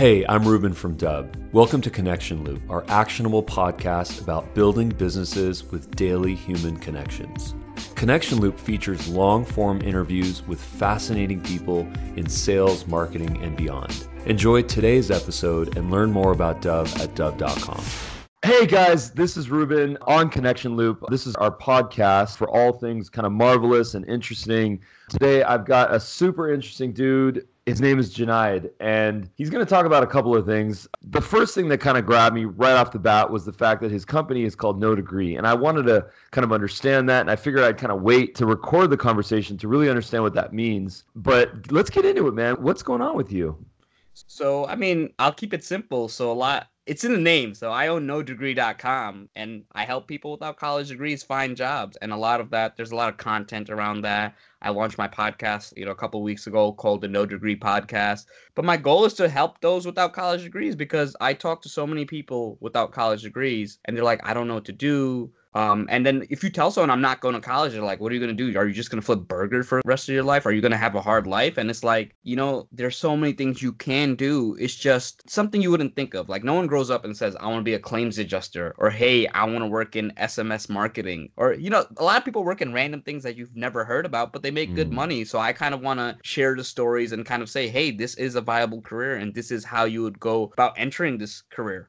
Hey, I'm Ruben from Dub. Welcome to Connection Loop, our actionable podcast about building businesses with daily human connections. Connection Loop features long-form interviews with fascinating people in sales, marketing, and beyond. Enjoy today's episode and learn more about Dub at dub.com. Hey guys, this is Ruben on Connection Loop. This is our podcast for all things kind of marvelous and interesting. Today, I've got a super interesting dude. His name is Junaid, and he's going to talk about a couple of things. The first thing that kind of grabbed me right off the bat was the fact that his company is called No Degree, and I wanted to kind of understand that, and I figured I'd kind of wait to record the conversation to really understand what that means. But let's get into it, man. What's going on with you? So, I mean, I'll keep it simple. It's in the name. So I own nodegree.com, and I help people without college degrees find jobs. And a lot of that, there's a lot of content around that. I launched my podcast, a couple of weeks ago called the No Degree Podcast. But my goal is to help those without college degrees because I talk to so many people without college degrees, and they're like, I don't know what to do. And then if you tell someone I'm not going to college, they're like, what are you going to do? Are you just going to flip burger for the rest of your life? Are you going to have a hard life? And it's like, there's so many things you can do. It's just something you wouldn't think of. Like, no one grows up and says, I want to be a claims adjuster, or, hey, I want to work in SMS marketing, or, a lot of people work in random things that you've never heard about, but they make good money. So I kind of want to share the stories and kind of say, hey, this is a viable career, and this is how you would go about entering this career.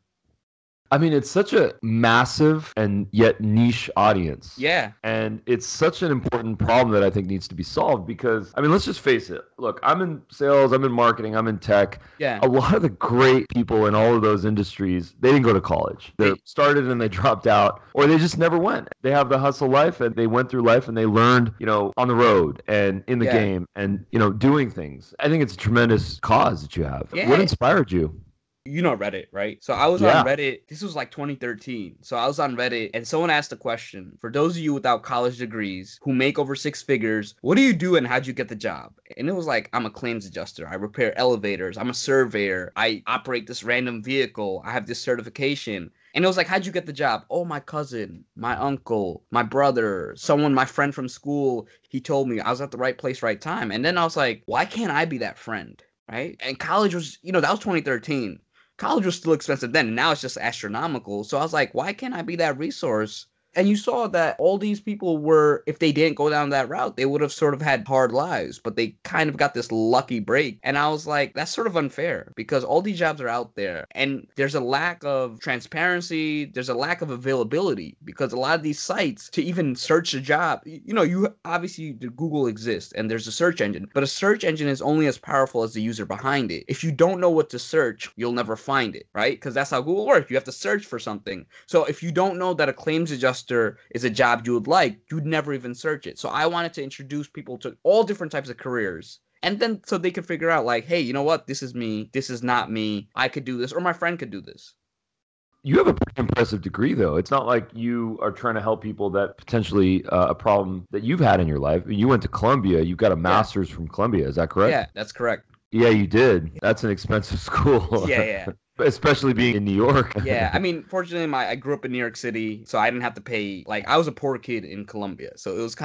I mean, it's such a massive and yet niche audience. Yeah. And it's such an important problem that I think needs to be solved because, let's just face it. Look, I'm in sales, I'm in marketing, I'm in tech. Yeah. A lot of the great people in all of those industries, they didn't go to college. They started and they dropped out, or they just never went. They have the hustle life, and they went through life and they learned, on the road and in the game and, doing things. I think it's a tremendous cause that you have. Yeah. What inspired you? You know Reddit, right? So I was on Reddit. This was like 2013. So I was on Reddit, and someone asked a question. For those of you without college degrees who make over six figures, what do you do and how'd you get the job? And it was like, I'm a claims adjuster. I repair elevators. I'm a surveyor. I operate this random vehicle. I have this certification. And it was like, how'd you get the job? Oh, my cousin, my uncle, my brother, my friend from school, he told me. I was at the right place, right time. And then I was like, why can't I be that friend, right? And college was, that was 2013. College was still expensive then, and now it's just astronomical. So I was like, why can't I be that resource? And you saw that all these people were, if they didn't go down that route, they would have sort of had hard lives, but they kind of got this lucky break. And I was like, that's sort of unfair because all these jobs are out there, and there's a lack of transparency. There's a lack of availability because a lot of these sites, to even search a job, you obviously, Google exists and there's a search engine, but a search engine is only as powerful as the user behind it. If you don't know what to search, you'll never find it, right? Because that's how Google works. You have to search for something. So if you don't know that a claims adjuster is a job you would like, you'd never even search it. So I wanted to introduce people to all different types of careers. And then so they could figure out like, hey, you know what? This is me. This is not me. I could do this, or my friend could do this. You have a pretty impressive degree, though. It's not like you are trying to help people that potentially a problem that you've had in your life. You went to Columbia. You got a master's from Columbia. Is that correct? Yeah, that's correct. Yeah, you did. That's an expensive school. Yeah. Especially being in New York. Fortunately, I grew up in New York City, so I didn't have to pay. Like, I was a poor kid in Columbia, so it was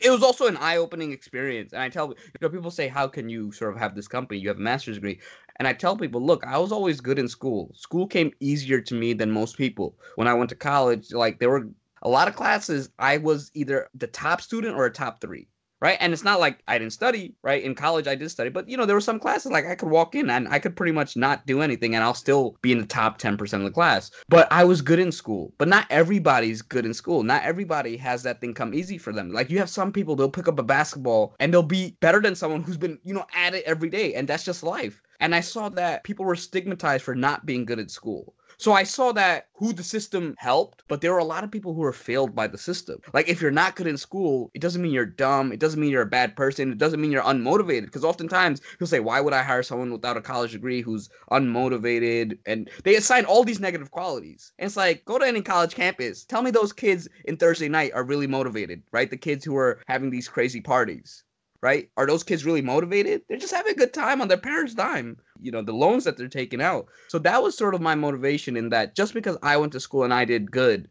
it was also an eye-opening experience. And I tell people say, how can you sort of have this company? You have a master's degree. And I tell people, look, I was always good in school. School came easier to me than most people. When I went to college, there were a lot of classes. I was either the top student or a top three. Right. And it's not like I didn't study. Right. In college, I did study. But, there were some classes I could walk in and I could pretty much not do anything. And I'll still be in the top 10% of the class. But I was good in school. But not everybody's good in school. Not everybody has that thing come easy for them. You have some people, they'll pick up a basketball and they'll be better than someone who's been, at it every day. And that's just life. And I saw that people were stigmatized for not being good at school. So I saw that who the system helped, but there were a lot of people who were failed by the system. If you're not good in school, it doesn't mean you're dumb. It doesn't mean you're a bad person. It doesn't mean you're unmotivated. Because oftentimes you'll say, why would I hire someone without a college degree who's unmotivated? And they assign all these negative qualities. And it's like, go to any college campus. Tell me those kids in Thursday night are really motivated, right? The kids who are having these crazy parties. Right? Are those kids really motivated? They're just having a good time on their parents' dime, the loans that they're taking out. So that was sort of my motivation in that just because I went to school and I did good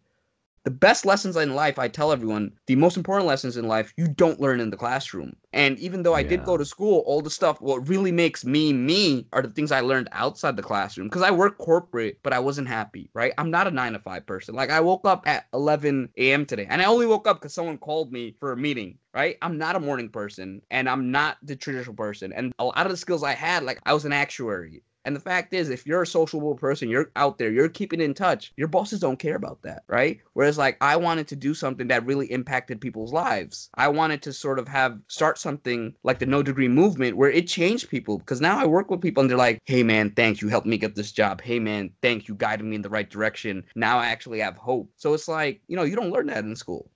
The best lessons in life, I tell everyone, the most important lessons in life, you don't learn in the classroom. And even though I did go to school, all the stuff, what really makes me are the things I learned outside the classroom. Because I work corporate, but I wasn't happy, right? I'm not a 9-to-5 person. Like, I woke up at 11 a.m. today, and I only woke up because someone called me for a meeting. Right? I'm not a morning person, and I'm not the traditional person. And a lot of the skills I had, like, I was an actuary. And the fact is, if you're a sociable person, you're out there, you're keeping in touch, your bosses don't care about that, right? Whereas, like, I wanted to do something that really impacted people's lives. I wanted to sort of start something like the No Degree movement where it changed people, because now I work with people and they're like, hey man, thanks, you helped me get this job. Hey man, thank you, guided me in the right direction. Now I actually have hope. So it's like, you know, you don't learn that in school.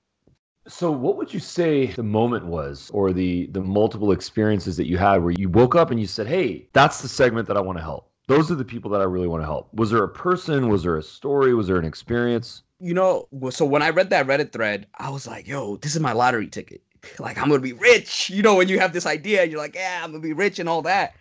So what would you say the moment was, or the multiple experiences that you had where you woke up and you said, hey, that's the segment that I want to help. Those are the people that I really want to help. Was there a person? Was there a story? Was there an experience? You know, so when I read that Reddit thread, I was like, yo, this is my lottery ticket. Like, I'm going to be rich. You know, when you have this idea, you're like, yeah, I'm going to be rich and all that.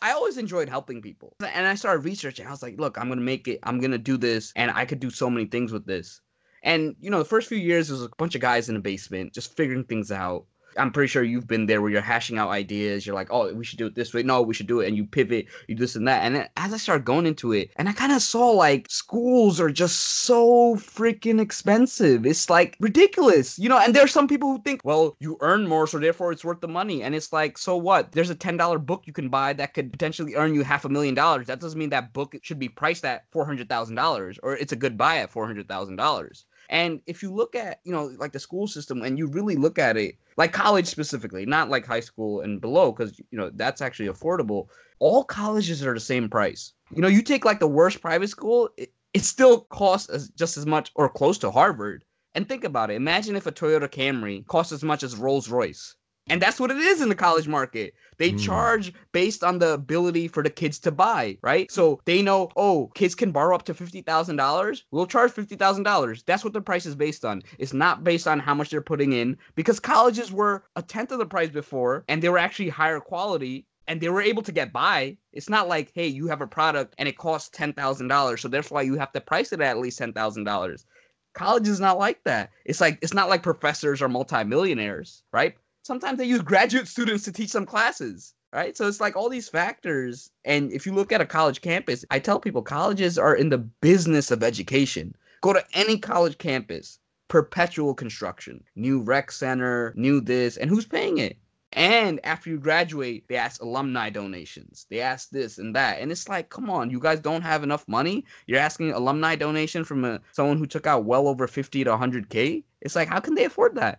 I always enjoyed helping people. And I started researching. I was like, look, I'm going to make it. I'm going to do this. And I could do so many things with this. And, you know, the first few years, there was a bunch of guys in the basement just figuring things out. I'm pretty sure you've been there where you're hashing out ideas. You're like, oh, we should do it this way. No, we should do it. And you pivot, you this and that. And then as I started going into it, and I kind of saw, like, schools are just so freaking expensive. It's like ridiculous, you know, and there are some people who think, well, you earn more, so therefore it's worth the money. And it's like, so what? There's a $10 book you can buy that could potentially earn you $500,000. That doesn't mean that book should be priced at $400,000 or it's a good buy at $400,000. And if you look at, you know, like the school system and you really look at it, like college specifically, not like high school and below, because, you know, that's actually affordable. All colleges are the same price. You know, you take like the worst private school, it still costs just as much or close to Harvard. And think about it. Imagine if a Toyota Camry costs as much as Rolls Royce. And that's what it is in the college market. They charge based on the ability for the kids to buy, right? So they know, oh, kids can borrow up to $50,000. We'll charge $50,000. That's what the price is based on. It's not based on how much they're putting in, because colleges were a tenth of the price before, and they were actually higher quality, and they were able to get by. It's not like, hey, you have a product and it costs $10,000, so that's why you have to price it at least $10,000. College is not like that. It's not like professors are multimillionaires, right? Sometimes they use graduate students to teach some classes, right? So it's like all these factors. And if you look at a college campus, I tell people colleges are in the business of education. Go to any college campus, perpetual construction, new rec center, new this, and who's paying it? And after you graduate, they ask alumni donations. They ask this and that. And it's like, come on, you guys don't have enough money. You're asking alumni donation from someone who took out well over 50 to 100K. It's like, how can they afford that?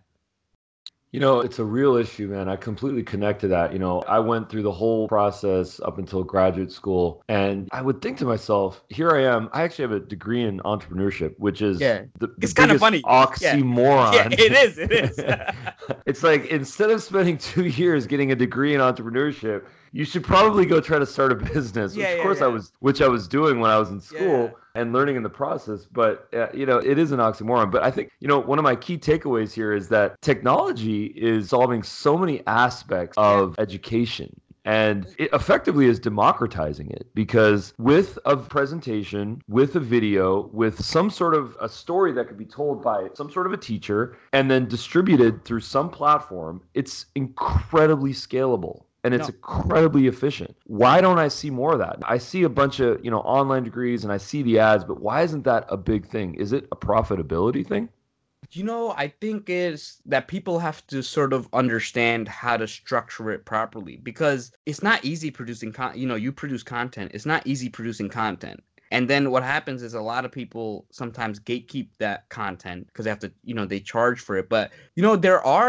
You know, it's a real issue, man. I completely connect to that. You know, I went through the whole process up until graduate school, and I would think to myself, here I am. I actually have a degree in entrepreneurship, which is the it's kind of funny oxymoron. Yeah, it is. It's like, instead of spending 2 years getting a degree in entrepreneurship, you should probably go try to start a business, which I was, which I was doing when I was in school and learning in the process. But, you know, it is an oxymoron. But I think, you know, one of my key takeaways here is that technology is solving so many aspects of education. And it effectively is democratizing it, because with a presentation, with a video, with some sort of a story that could be told by some sort of a teacher and then distributed through some platform, it's incredibly scalable. And it's incredibly efficient. Why don't I see more of that? I see a bunch of, you know, online degrees and I see the ads, but why isn't that a big thing? Is it a profitability thing? You know, I think it's that people have to sort of understand how to structure it properly, because it's not easy producing It's not easy producing content. And then what happens is a lot of people sometimes gatekeep that content because they have to, you know, they charge for it. But, you know,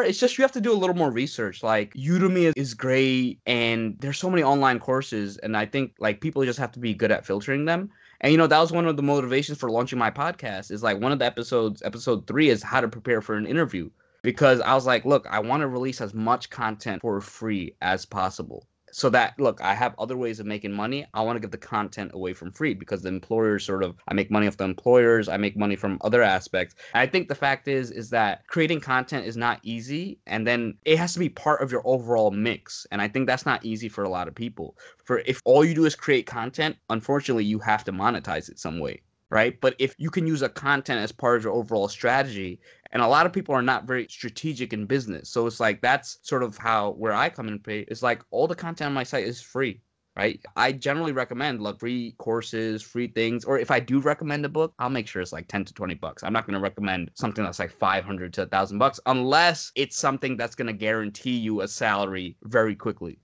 it's just you have to do a little more research. Like Udemy is great and there's so many online courses. And I think like people just have to be good at filtering them. And, you know, that was one of the motivations for launching my podcast is like one of the episodes, episode 3 is how to prepare for an interview, because I was like, look, I want to release as much content for free as possible. So that, look, I have other ways of making money. I want to give the content away from free because the employers I make money off the employers. I make money from other aspects. And I think the fact is that creating content is not easy. And then it has to be part of your overall mix. And I think that's not easy for a lot of people. For if all you do is create content, unfortunately, you have to monetize it some way. right? But if you can use a content as part of your overall strategy, and a lot of people are not very strategic in business. So it's like, that's sort of how, where I come in. It's like all the content on my site is free, right? I generally recommend like free courses, free things. Or if I do recommend a book, I'll make sure it's like 10 to 20 bucks. I'm not going to recommend something that's like 500 to 1,000 bucks unless it's something that's going to guarantee you a salary very quickly.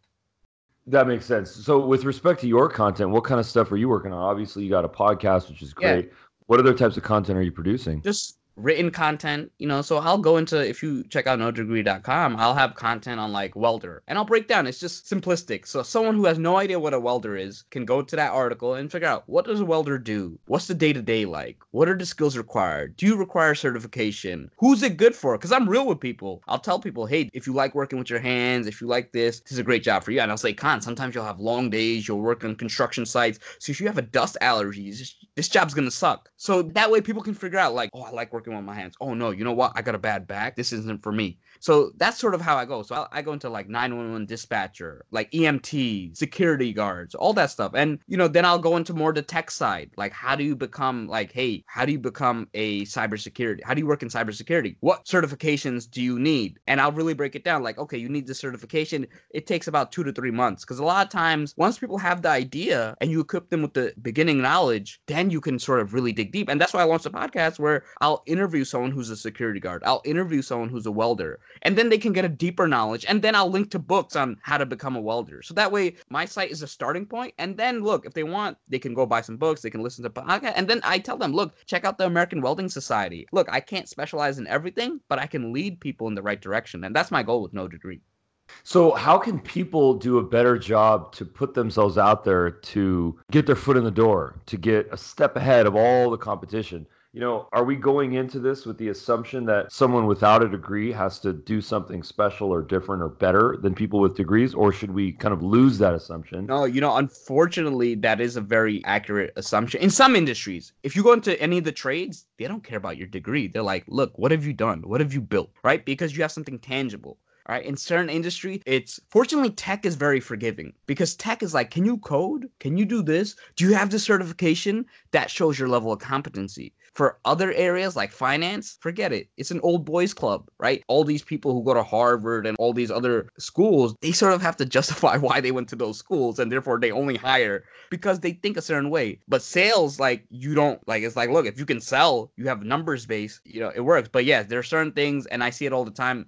That makes sense. So with respect to your content, what kind of stuff are you working on? Obviously, you got a podcast, which is great. Yeah. What other types of content are you producing? Just written content, you know, so I'll go into, if you check out nodegree.com, I'll have content on like welder and I'll break down. It's just simplistic. So someone who has no idea what a welder is can go to that article and figure out, what does a welder do? What's the day-to-day like? What are the skills required? Do you require certification? Who's it good for? Because I'm real with people. I'll tell people, hey, if you like working with your hands, if you like this, this is a great job for you. And I'll say, Khan, sometimes you'll have long days, you'll work on construction sites. So if you have a dust allergy, this job's going to suck. So that way people can figure out like, oh, I like working with my hands. Oh no, you know what? I got a bad back. This isn't for me. So that's sort of how I go. So I go into like 911 dispatcher, like EMT, security guards, all that stuff. And, you know, then I'll go into more the tech side. Like, how do you become like, hey, how do you become a cybersecurity? How do you work in cybersecurity? What certifications do you need? And I'll really break it down. Like, okay, you need this certification. It takes about 2 to 3 months. Because a lot of times, once people have the idea and you equip them with the beginning knowledge, then you can sort of really dig deep. And that's why I launched a podcast where I'll interview someone who's a security guard. I'll interview someone who's a welder, and then they can get a deeper knowledge. And then I'll link to books on how to become a welder. So that way my site is a starting point. And then look, if they want, they can go buy some books. They can listen to podcast. And then I tell them, look, check out the American Welding Society. Look, I can't specialize in everything, but I can lead people in the right direction. And that's my goal with No Degree. So how can people do a better job to put themselves out there, to get their foot in the door, to get a step ahead of all the competition? You know, are we going into this with the assumption that someone without a degree has to do something special or different or better than people with degrees? Or should we kind of lose that assumption? No, you know, unfortunately, that is a very accurate assumption. In some industries, if you go into any of the trades, they don't care about your degree. They're like, look, what have you done? What have you built? Right? Because you have something tangible. All right. In certain industry, it's fortunately tech is very forgiving, because tech is like, can you code? Can you do this? Do you have the certification that shows your level of competency? For other areas like finance, forget it. It's an old boys club, right? All these people who go to Harvard and all these other schools, they sort of have to justify why they went to those schools, and therefore they only hire because they think a certain way. But sales, like, you don't, like, it's like, look, if you can sell, you have numbers based, you know, it works. But yes, there are certain things, and I see it all the time.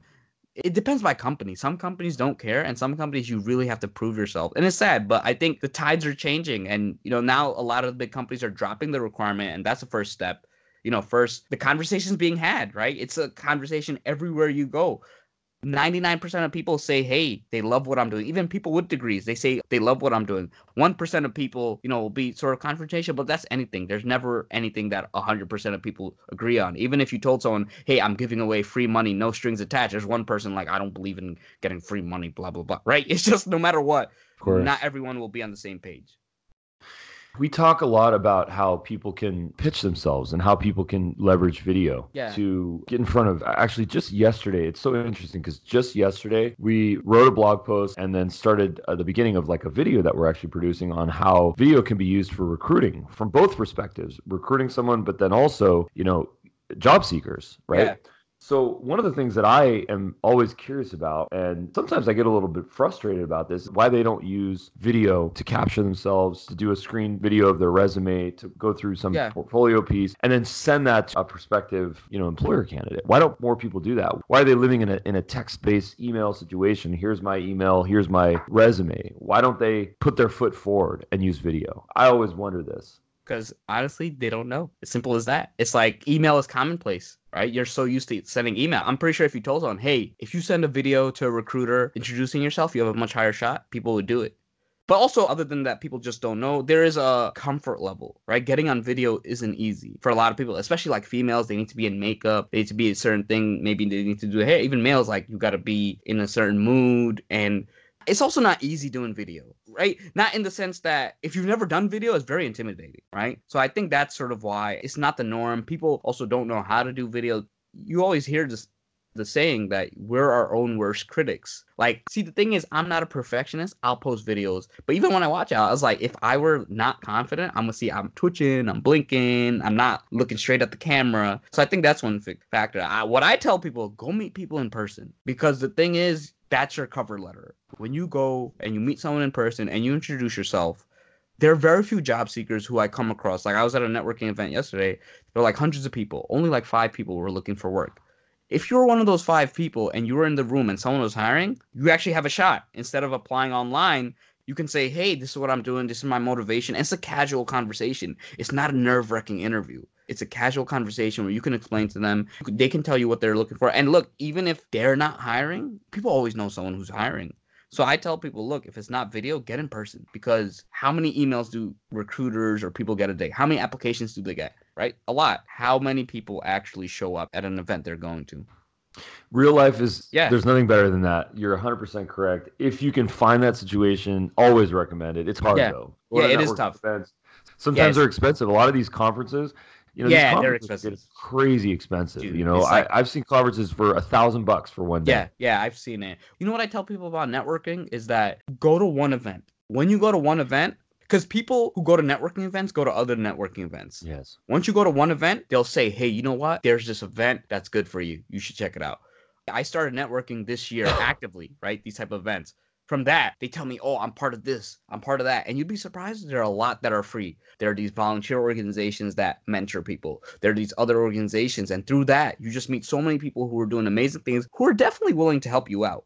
It depends by company. Some companies don't care, and some companies you really have to prove yourself. And it's sad, but I think the tides are changing. And, you know, now a lot of the big companies are dropping the requirement, and that's the first step. You know, first, the conversation's being had, right? It's a conversation everywhere you go. 99% of people say, hey, they love what I'm doing. Even people with degrees, they say they love what I'm doing. 1% of people, you know, will be sort of confrontational, but that's anything. There's never anything that 100% of people agree on. Even if you told someone, hey, I'm giving away free money, no strings attached, there's one person like, I don't believe in getting free money, blah, blah, blah, right? It's just no matter what, not everyone will be on the same page. We talk a lot about how people can pitch themselves and how people can leverage video to get in front of. Actually, just yesterday, it's so interesting because just yesterday we wrote a blog post and then started the beginning of like a video that we're actually producing on how video can be used for recruiting from both perspectives, recruiting someone, but then also, you know, job seekers, right? Yeah. So one of the things that I am always curious about, and sometimes I get a little bit frustrated about this, why they don't use video to capture themselves, to do a screen video of their resume, to go through some portfolio piece, and then send that to a prospective, you know, employer candidate. Why don't more people do that? Why are they living in a text-based email situation? Here's my email, here's my resume. Why don't they put their foot forward and use video? I always wonder this. Because honestly, they don't know. As simple as that. It's like email is commonplace, right? You're so used to sending email. I'm pretty sure if you told someone, hey, if you send a video to a recruiter introducing yourself, you have a much higher shot, people would do it. But also, other than that, people just don't know. There is a comfort level, right? Getting on video isn't easy for a lot of people, especially like females. They need to be in makeup. They need to be a certain thing. Maybe they need to do hair. Even males, like, you got to be in a certain mood. And it's also not easy doing video, right? Not in the sense that if you've never done video, it's very intimidating, right? So I think that's sort of why it's not the norm. People also don't know how to do video. You always hear this the saying that we're our own worst critics. Like, see, the thing is, I'm not a perfectionist. I'll post videos. But even when I watch out, I was like, if I were not confident, I'm going to see I'm twitching, I'm blinking, I'm not looking straight at the camera. So I think that's one factor. What I tell people, go meet people in person. Because the thing is, that's your cover letter. When you go and you meet someone in person and you introduce yourself, there are very few job seekers who I come across. Like, I was at a networking event yesterday. There were like hundreds of people. Only like 5 people were looking for work. If you're one of those 5 people and you were in the room and someone was hiring, you actually have a shot. Instead of applying online, you can say, hey, this is what I'm doing. This is my motivation. And it's a casual conversation. It's not a nerve-wracking interview. It's a casual conversation where you can explain to them. They can tell you what they're looking for. And look, even if they're not hiring, people always know someone who's hiring. So I tell people, look, if it's not video, get in person, because how many emails do recruiters or people get a day? How many applications do they get, right? A lot. How many people actually show up at an event they're going to? Real life is, There's nothing better than that. You're 100% correct. If you can find that situation, always recommend it. It's hard though. Well, yeah, it is tough. Sometimes they're expensive. A lot of these conferences, they're expensive. It's crazy expensive. Dude, I've seen conferences for $1,000 for one day. Yeah, I've seen it. You know what I tell people about networking is that go to one event. When you go to one event, because people who go to networking events go to other networking events. Yes. Once you go to one event, they'll say, hey, you know what? There's this event that's good for you. You should check it out. I started networking this year actively, right? These type of events. From that, they tell me, oh, I'm part of this, I'm part of that. And you'd be surprised there are a lot that are free. There are these volunteer organizations that mentor people. There are these other organizations. And through that, you just meet so many people who are doing amazing things who are definitely willing to help you out.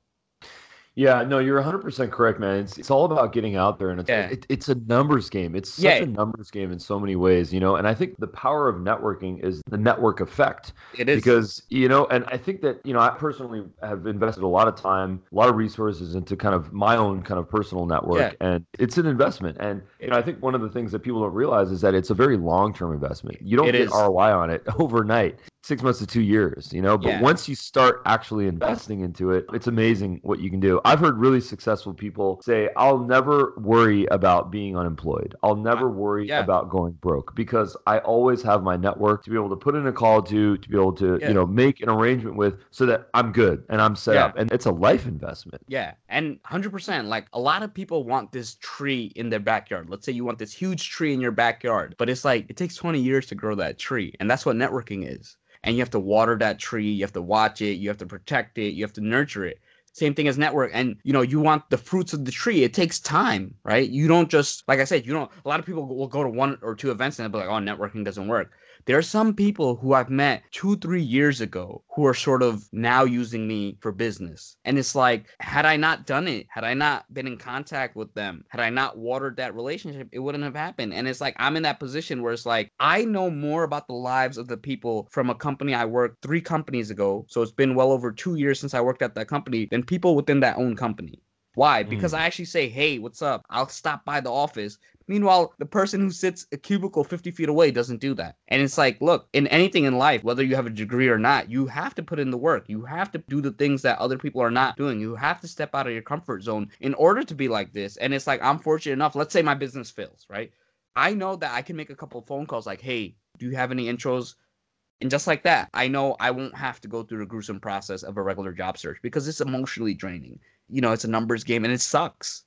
Yeah, no, you're 100% correct, man. It's all about getting out there. And it's a numbers game. It's such a numbers game in so many ways, And I think the power of networking is the network effect. It is. Because, and I think that, I personally have invested a lot of time, a lot of resources into kind of my own kind of personal network. Yeah. And it's an investment. And, I think one of the things that people don't realize is that it's a very long-term investment. You don't get ROI on it overnight. 6 months to 2 years, but once you start actually investing into it, it's amazing what you can do. I've heard really successful people say, I'll never worry about being unemployed. I'll never worry about going broke because I always have my network to be able to put in a call to be able to, make an arrangement with so that I'm good and I'm set up. And it's a life investment. Yeah. And 100%, like a lot of people want this tree in their backyard. Let's say you want this huge tree in your backyard, but it's like, it takes 20 years to grow that tree. And that's what networking is. And you have to water that tree, you have to watch it, you have to protect it, you have to nurture it. Same thing as network. And, you want the fruits of the tree. It takes time, right? You don't just, like I said, a lot of people will go to 1 or 2 events and they'll be like, oh, networking doesn't work. There are some people who I've met 2-3 years ago who are sort of now using me for business. And it's like, had I not done it, had I not been in contact with them, had I not watered that relationship, it wouldn't have happened. And it's like, I'm in that position where it's like, I know more about the lives of the people from a company I worked 3 companies ago. So it's been well over 2 years since I worked at that company than people within that own company. Why? Because I actually say, hey, what's up? I'll stop by the office. Meanwhile, the person who sits a cubicle 50 feet away doesn't do that. And it's like, look, in anything in life, whether you have a degree or not, you have to put in the work. You have to do the things that other people are not doing. You have to step out of your comfort zone in order to be like this. And it's like, I'm fortunate enough. Let's say my business fails, right? I know that I can make a couple of phone calls like, hey, do you have any intros? And just like that, I know I won't have to go through the gruesome process of a regular job search because it's emotionally draining. It's a numbers game and it sucks.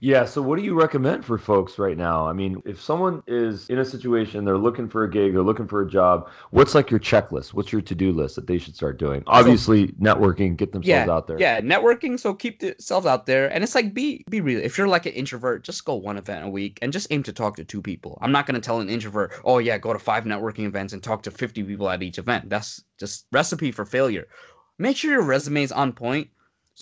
Yeah. So what do you recommend for folks right now? I mean, if someone is in a situation, they're looking for a gig, they're looking for a job, what's like your checklist? What's your to-do list that they should start doing? Obviously, networking, get themselves out there. Yeah. Networking. So keep themselves out there. And it's like, be real. If you're like an introvert, just go 1 event a week and just aim to talk to 2 people. I'm not going to tell an introvert, oh yeah, go to 5 networking events and talk to 50 people at each event. That's just recipe for failure. Make sure your resume is on point.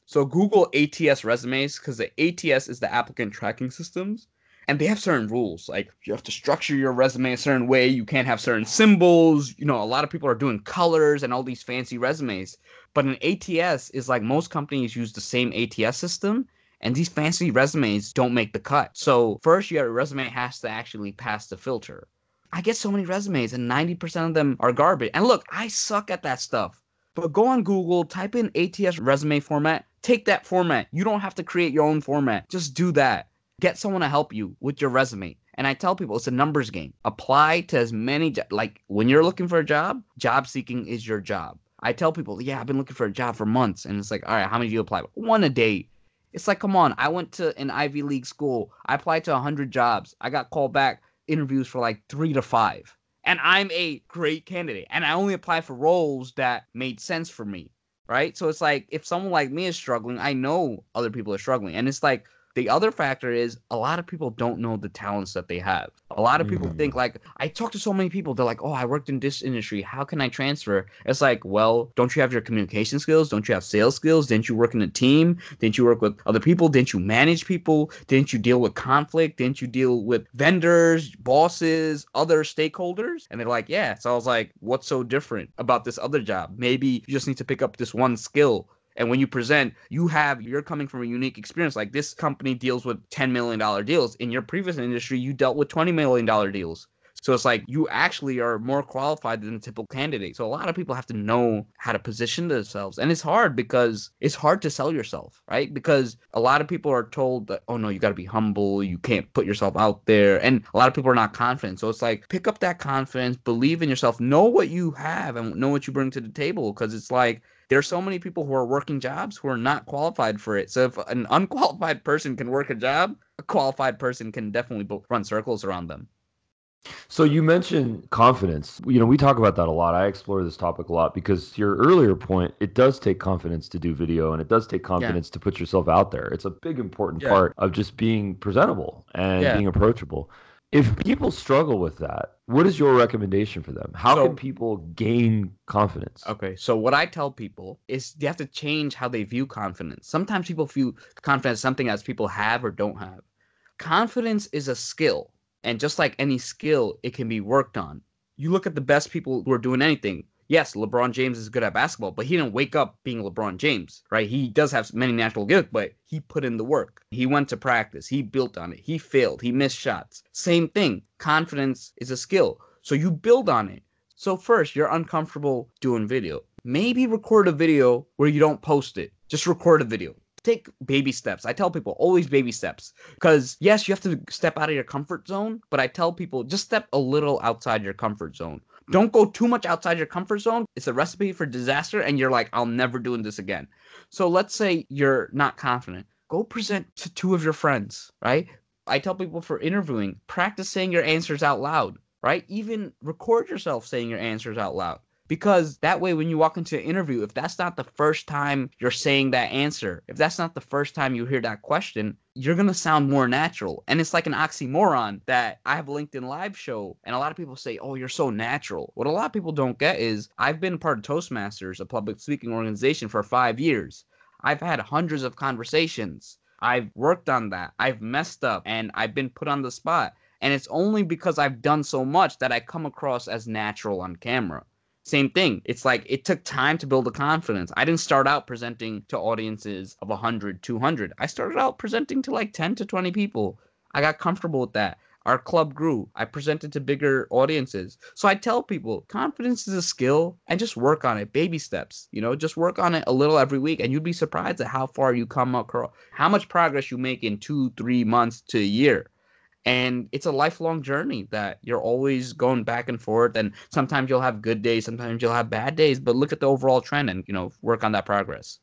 So Google ATS resumes because the ATS is the applicant tracking systems and they have certain rules. Like you have to structure your resume a certain way. You can't have certain symbols. A lot of people are doing colors and all these fancy resumes. But an ATS is like most companies use the same ATS system and these fancy resumes don't make the cut. So first your resume has to actually pass the filter. I get so many resumes and 90% of them are garbage. And look, I suck at that stuff. But go on Google, type in ATS resume format, take that format. You don't have to create your own format. Just do that. Get someone to help you with your resume. And I tell people it's a numbers game. Apply to as many, like when you're looking for a job, job seeking is your job. I tell people, yeah, I've been looking for a job for months. And it's like, all right, how many do you apply? One a day. It's like, come on. I went to an Ivy League school. I applied to 100 jobs. I got called back interviews for like 3 to 5. And I'm a great candidate. And I only apply for roles that made sense for me. Right. So it's like, if someone like me is struggling, I know other people are struggling. And it's like, the other factor is a lot of people don't know the talents that they have. A lot of people think like, I talk to so many people. They're like, oh, I worked in this industry. How can I transfer? It's like, well, don't you have your communication skills? Don't you have sales skills? Didn't you work in a team? Didn't you work with other people? Didn't you manage people? Didn't you deal with conflict? Didn't you deal with vendors, bosses, other stakeholders? And they're like, yeah. So I was like, what's so different about this other job? Maybe you just need to pick up this one skill. And when you present, you're coming from a unique experience. Like this company deals with $10 million deals. In your previous industry, you dealt with $20 million deals. So it's like you actually are more qualified than the typical candidate. So a lot of people have to know how to position themselves. And it's hard because it's hard to sell yourself, right? Because a lot of people are told that, oh, no, you got to be humble. You can't put yourself out there. And a lot of people are not confident. So it's like pick up that confidence, believe in yourself, know what you have and know what you bring to the table. Because it's like, there are so many people who are working jobs who are not qualified for it. So if an unqualified person can work a job, a qualified person can definitely run circles around them. So you mentioned confidence. You know, we talk about that a lot. I explore this topic a lot because to your earlier point, it does take confidence to do video and it does take confidence to put yourself out there. It's a big important part of just being presentable and being approachable. If people struggle with that, what is your recommendation for them? How can people gain confidence? Okay, so what I tell people is they have to change how they view confidence. Sometimes people view confidence as something that people have or don't have. Confidence is a skill. And just like any skill, it can be worked on. You look at the best people who are doing anything. Yes, LeBron James is good at basketball, but he didn't wake up being LeBron James, right? He does have many natural gifts, but he put in the work. He went to practice. He built on it. He failed. He missed shots. Same thing. Confidence is a skill. So you build on it. So first, you're uncomfortable doing video. Maybe record a video where you don't post it. Just record a video. Take baby steps. I tell people always baby steps because yes, you have to step out of your comfort zone, but I tell people just step a little outside your comfort zone. Don't go too much outside your comfort zone. It's a recipe for disaster and you're like, I'll never do this again. So let's say you're not confident. Go present to 2 of your friends, right? I tell people for interviewing, practice saying your answers out loud, right? Even record yourself saying your answers out loud because that way when you walk into an interview, if that's not the first time you're saying that answer, if that's not the first time you hear that question, you're going to sound more natural. And it's like an oxymoron that I have a LinkedIn live show and a lot of people say, oh, you're so natural. What a lot of people don't get is I've been part of Toastmasters, a public speaking organization for 5 years. I've had hundreds of conversations. I've worked on that. I've messed up and I've been put on the spot. And it's only because I've done so much that I come across as natural on camera. Same thing. It's like it took time to build the confidence. I didn't start out presenting to audiences of 100, 200. I started out presenting to like 10 to 20 people. I got comfortable with that. Our club grew. I presented to bigger audiences. So I tell people confidence is a skill and just work on it. Baby steps, you know, just work on it a little every week and you'd be surprised at how far you come across, how much progress you make in 2-3 months to a year. And it's a lifelong journey that you're always going back and forth. And sometimes you'll have good days. Sometimes you'll have bad days. But look at the overall trend and, you know, work on that progress.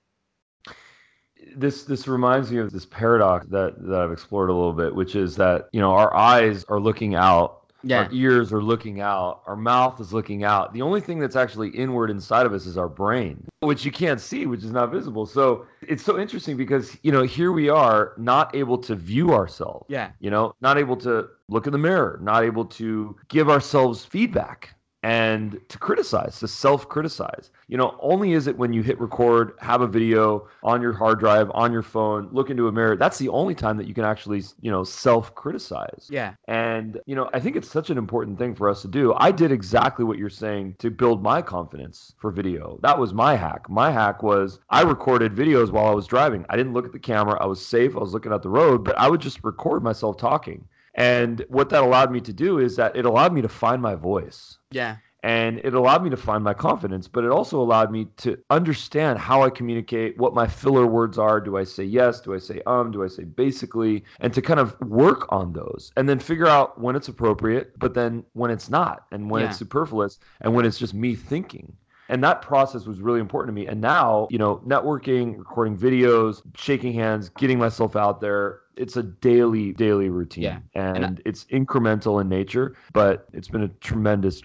This reminds me of this paradox that I've explored a little bit, which is that, you know, our eyes are looking out. Yeah. Our ears are looking out. Our mouth is looking out. The only thing that's actually inward inside of us is our brain, which you can't see, which is not visible. So it's so interesting because, you know, here we are not able to view ourselves, you know, not able to look in the mirror, not able to give ourselves feedback and to criticize, to self-criticize. You know, only is it when you hit record, have a video on your hard drive, on your phone, look into a mirror. That's the only time that you can actually, you know, self-criticize. Yeah. And, you know, I think it's such an important thing for us to do. I did exactly what you're saying to build my confidence for video. That was my hack. My hack was I recorded videos while I was driving. I didn't look at the camera. I was safe. I was looking at the road, but I would just record myself talking. And what that allowed me to do is that it allowed me to find my voice. Yeah. And it allowed me to find my confidence, but it also allowed me to understand how I communicate, what my filler words are. Do I say yes? Do I say do I say basically? And to kind of work on those and then figure out when it's appropriate, but then when it's not and when it's superfluous and when it's just me thinking. And that process was really important to me. And now, you know, networking, recording videos, shaking hands, getting myself out there, it's a daily routine. Yeah. And it's incremental in nature, but it's been a tremendous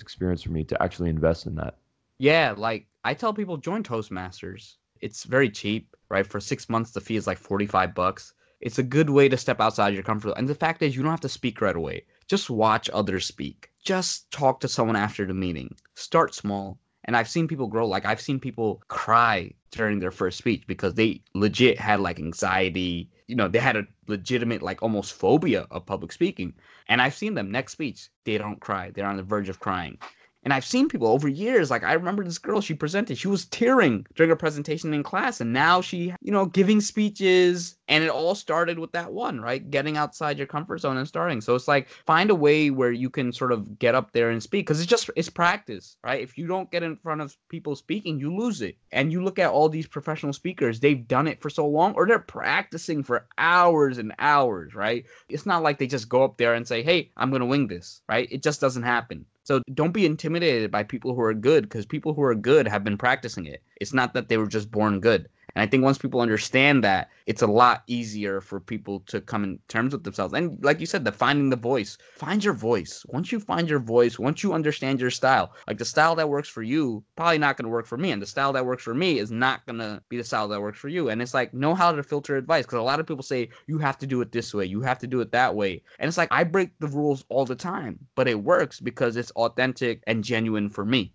experience for me to actually invest in that. Yeah. Like I tell people, join Toastmasters. It's very cheap, right? For 6 months, the fee is like $45. It's a good way to step outside your comfort zone. And the fact is, you don't have to speak right away. Just watch others speak. Just talk to someone after the meeting. Start small. And I've seen people grow. Like I've seen people cry during their first speech because they legit had like anxiety. You know, they had a legitimate like almost phobia of public speaking. And I've seen them next speech, they don't cry. They're on the verge of crying. And I've seen people over years, like I remember this girl, she presented, she was tearing during her presentation in class. And now she, you know, giving speeches, and it all started with that one, right? Getting outside your comfort zone and starting. So it's like, find a way where you can sort of get up there and speak, because it's practice, right? If you don't get in front of people speaking, you lose it. And you look at all these professional speakers, they've done it for so long, or they're practicing for hours and hours, right? It's not like they just go up there and say, hey, I'm going to wing this, right? It just doesn't happen. So don't be intimidated by people who are good, because people who are good have been practicing it. It's not that they were just born good. And I think once people understand that, it's a lot easier for people to come in terms with themselves. And like you said, finding the voice. Find your voice. Once you find your voice, once you understand your style, like the style that works for you, probably not going to work for me. And the style that works for me is not going to be the style that works for you. And it's like, know how to filter advice. Because a lot of people say, you have to do it this way. You have to do it that way. And it's like, I break the rules all the time, but it works because it's authentic and genuine for me.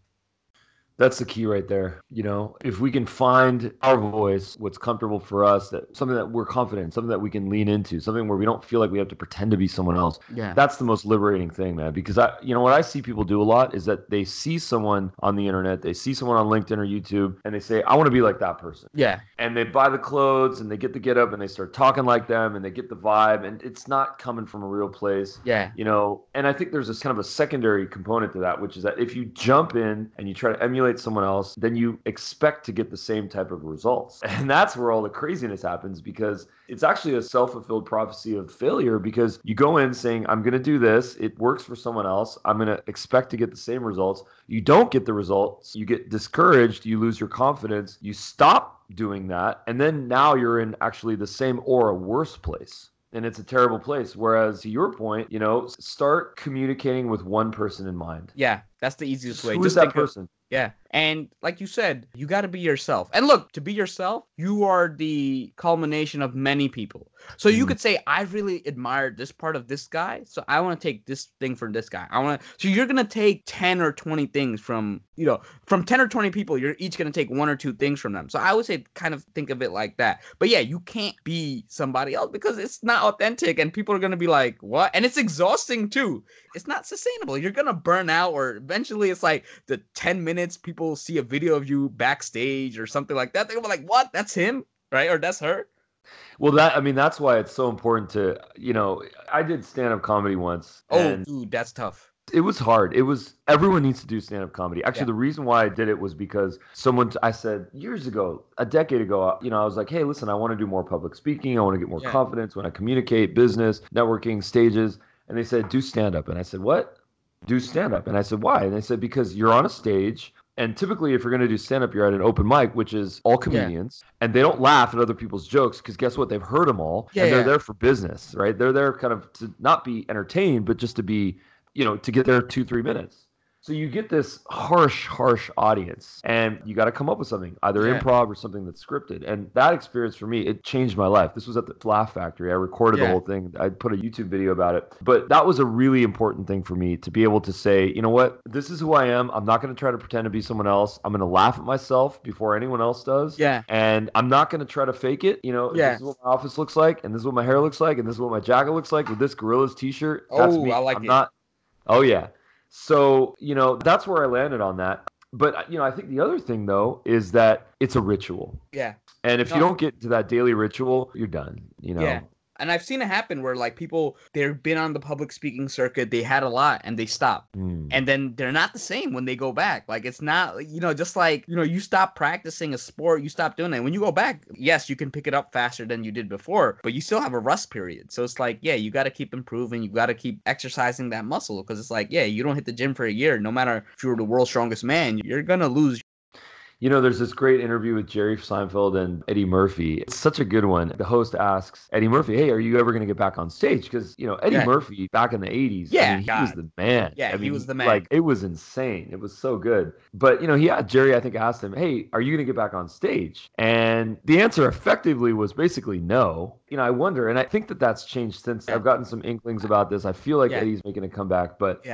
That's the key right there. You know, if we can find our voice, what's comfortable for us, that something that we're confident in, something that we can lean into, something where we don't feel like we have to pretend to be someone else. Yeah. That's the most liberating thing, man. Because you know, what I see people do a lot is that they see someone on the internet, they see someone on LinkedIn or YouTube, and they say, I want to be like that person. Yeah. And they buy the clothes and they get the get up and they start talking like them and they get the vibe, and it's not coming from a real place. Yeah. You know, and I think there's this kind of a secondary component to that, which is that if you jump in and you try to emulate someone else, then you expect to get the same type of results. And that's where all the craziness happens, because it's actually a self-fulfilled prophecy of failure, because you go in saying, I'm going to do this. It works for someone else. I'm going to expect to get the same results. You don't get the results. You get discouraged. You lose your confidence. You stop doing that. And then now you're in actually the same or a worse place. And it's a terrible place. Whereas to your point, you know, start communicating with one person in mind. Yeah, that's the easiest way. Who is that person? Yeah. And like you said, you got to be yourself. And look, to be yourself, you are the culmination of many people. So you could say, I really admired this part of this guy. So I want to take this thing from this guy. So you're going to take 10 or 20 things from 10 or 20 people, you're each going to take one or two things from them. So I would say kind of think of it like that. But yeah, you can't be somebody else because it's not authentic and people are going to be like, what? And it's exhausting too. It's not sustainable. You're going to burn out, or eventually it's like the 10 minutes people see a video of you backstage or something like that, they'll be like, what? That's him, right? Or that's her. Well, that's why it's so important to, you know, I did stand-up comedy once. Oh, dude, that's tough. It was hard. Everyone needs to do stand-up comedy. Actually, The reason why I did it was because I said years ago, a decade ago, you know, I was like, hey, listen, I want to do more public speaking. I want to get more confidence when I communicate, business, networking, stages. And they said, do stand-up. And I said, what? Do stand-up. And I said, why? And they said, because you're on a stage. And typically, if you're going to do stand-up, you're at an open mic, which is all comedians. Yeah. And they don't laugh at other people's jokes because guess what? They've heard them all. Yeah, and they're there for business, right? They're there kind of to not be entertained, but just to be, you know, to get their 2-3 minutes. So you get this harsh audience, and you got to come up with something, either improv or something that's scripted. And that experience for me, it changed my life. This was at the Laugh Factory. I recorded the whole thing. I put a YouTube video about it. But that was a really important thing for me to be able to say, you know what? This is who I am. I'm not going to try to pretend to be someone else. I'm going to laugh at myself before anyone else does. Yeah. And I'm not going to try to fake it. You know, this is what my office looks like, and this is what my hair looks like, and this is what my jacket looks like with this Gorillas t-shirt. That's me. I like it. Oh, yeah. So, you know, that's where I landed on that. But, you know, I think the other thing, though, is that it's a ritual. Yeah. And if you don't get to that daily ritual, you're done, you know. Yeah. And I've seen it happen where like people, they've been on the public speaking circuit, they had a lot and they stopped. And then they're not the same when they go back. Like it's not, you know, just like, you know, you stop practicing a sport, you stop doing it. When you go back, yes, you can pick it up faster than you did before, but you still have a rust period. So it's like, yeah, you got to keep improving. You got to keep exercising that muscle because it's like, yeah, you don't hit the gym for a year. No matter if you're the world's strongest man, you're going to lose. You know, there's this great interview with Jerry Seinfeld and Eddie Murphy. It's such a good one. The host asks Eddie Murphy, hey, are you ever going to get back on stage? Because, you know, Eddie Murphy back in the 80s, I mean, he was the man. Yeah, I mean, he was the man. Like, it was insane. It was so good. But, you know, Jerry, I think, asked him, hey, are you going to get back on stage? And the answer effectively was basically no. You know, I wonder, and I think that that's changed since. I've gotten some inklings about this. I feel like Eddie's making a comeback, but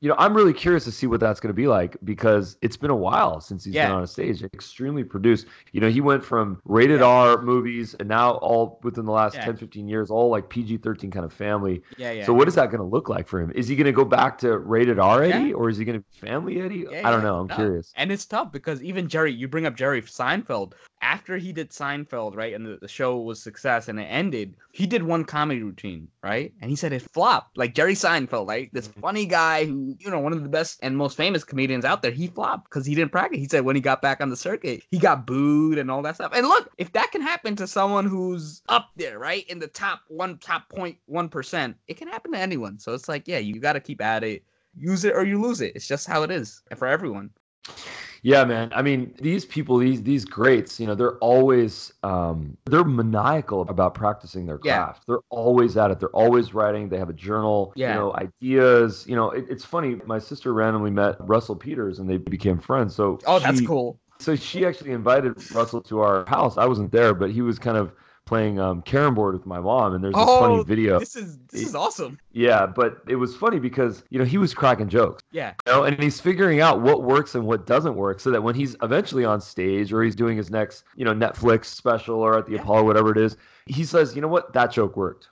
you know, I'm really curious to see what that's going to be like because it's been a while since he's been on a stage. Extremely produced. You know, he went from rated R movies and now all within the last 10, 15 years, all like PG-13 kind of family. So what is that going to look like for him? Is he going to go back to rated R Eddie or is he going to be family Eddie? I don't know. I'm curious. And it's tough because even Jerry, you bring up Jerry Seinfeld. After he did Seinfeld, right, and the show was success and it ended, he did one comedy routine, right? And he said it flopped. Like Jerry Seinfeld, right? This funny guy who, you know, one of the best and most famous comedians out there, he flopped because he didn't practice. He said when he got back on the circuit, he got booed and all that stuff. And look, if that can happen to someone who's up there, right, in the top 0.1%, it can happen to anyone. So it's like, yeah, you got to keep at it. Use it or you lose it. It's just how it is for everyone. Yeah, man. I mean, these people, these greats, you know, they're always, they're maniacal about practicing their craft. Yeah. They're always at it. They're always writing. They have a journal, you know, ideas. You know, it's funny. My sister randomly met Russell Peters and they became friends. So that's cool. So she actually invited Russell to our house. I wasn't there, but he was kind of playing carrom board with my mom, and there's this funny video. This is awesome. Yeah, but it was funny because, you know, he was cracking jokes. Yeah. You know, and he's figuring out what works and what doesn't work so that when he's eventually on stage or he's doing his next, you know, Netflix special or at the Apollo, whatever it is, he says, you know what, that joke worked.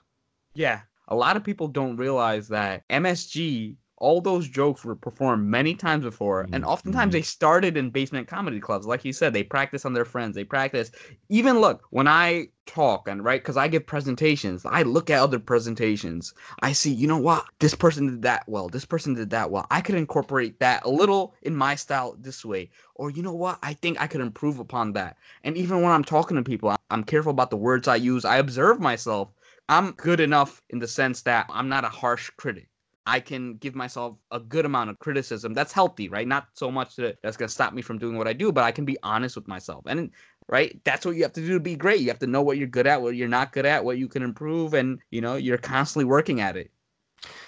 Yeah. A lot of people don't realize that MSG, all those jokes were performed many times before, and oftentimes they started in basement comedy clubs. Like you said, they practice on their friends. They practice. Even look, when I talk and right, because I give presentations, I look at other presentations. I see, you know what? This person did that well. This person did that well. I could incorporate that a little in my style this way. Or you know what? I think I could improve upon that. And even when I'm talking to people, I'm careful about the words I use. I observe myself. I'm good enough in the sense that I'm not a harsh critic. I can give myself a good amount of criticism. That's healthy, right? Not so much that's going to stop me from doing what I do, but I can be honest with myself. And, right, that's what you have to do to be great. You have to know what you're good at, what you're not good at, what you can improve, and, you know, you're constantly working at it.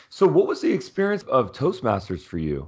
So what was the experience of Toastmasters for you?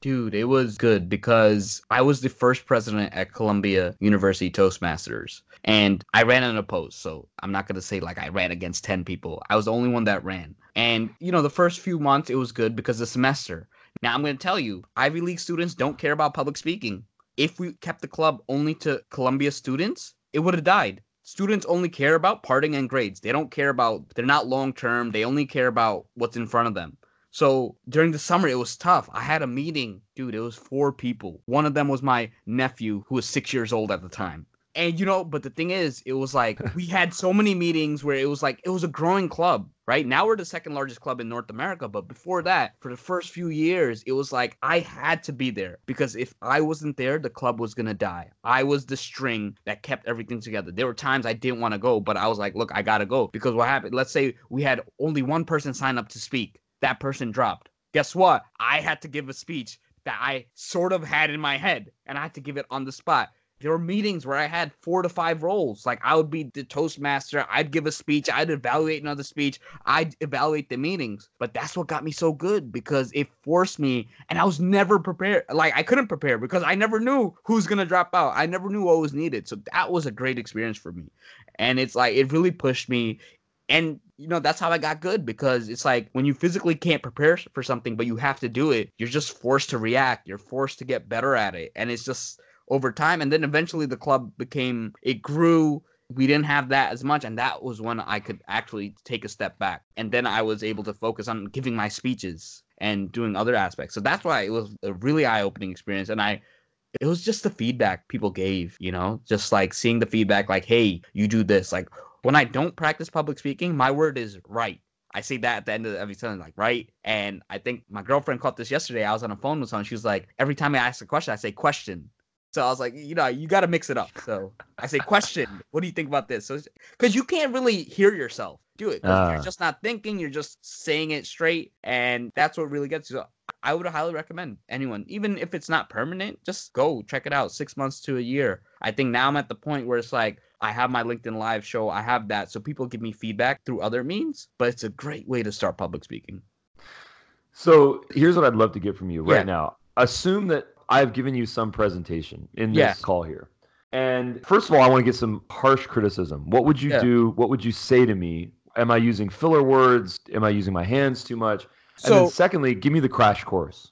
Dude, it was good because I was the first president at Columbia University Toastmasters, and I ran unopposed. So I'm not going to say like I ran against 10 people. I was the only one that ran. And, you know, the first few months, it was good because the semester. Now, I'm going to tell you, Ivy League students don't care about public speaking. If we kept the club only to Columbia students, it would have died. Students only care about partying and grades. They don't care about, they're not long-term. They only care about what's in front of them. So during the summer, it was tough. I had a meeting. Dude, it was 4 people. One of them was my nephew, who was 6 years old at the time. And, you know, but the thing is, it was like we had so many meetings where it was like it was a growing club. Right now, we're the second largest club in North America. But before that, for the first few years, it was like I had to be there because if I wasn't there, the club was going to die. I was the string that kept everything together. There were times I didn't want to go, but I was like, look, I got to go because what happened? Let's say we had only one person sign up to speak. That person dropped. Guess what? I had to give a speech that I sort of had in my head and I had to give it on the spot. There were meetings where I had 4 to 5 roles. Like I would be the Toastmaster. I'd give a speech. I'd evaluate another speech. I'd evaluate the meetings. But that's what got me so good because it forced me. And I was never prepared. Like I couldn't prepare because I never knew who's going to drop out. I never knew what was needed. So that was a great experience for me. And it's like it really pushed me. And, you know, that's how I got good because it's like when you physically can't prepare for something, but you have to do it, you're just forced to react. You're forced to get better at it. And it's just over time. And then eventually the club it grew. We didn't have that as much. And that was when I could actually take a step back. And then I was able to focus on giving my speeches and doing other aspects. So that's why it was a really eye-opening experience. And it was just the feedback people gave, you know, just like seeing the feedback, like, hey, you do this, like, When I don't practice public speaking, my word is right. I say that at the end of every sentence, like, right? And I think my girlfriend caught this yesterday. I was on the phone with someone. She was like, every time I ask a question, I say question. So I was like, you know, you got to mix it up. So I say question. What do you think about this? So, because you can't really hear yourself do it. You're just not thinking. You're just saying it straight. And that's what really gets you. So I would highly recommend anyone, even if it's not permanent, just go check it out. 6 months to a year. I think now I'm at the point where it's like, I have my LinkedIn Live show. I have that. So people give me feedback through other means, but it's a great way to start public speaking. So here's what I'd love to get from you right now. Assume that I've given you some presentation in this call here. And first of all, I want to get some harsh criticism. What would you do? What would you say to me? Am I using filler words? Am I using my hands too much? And then secondly, give me the crash course.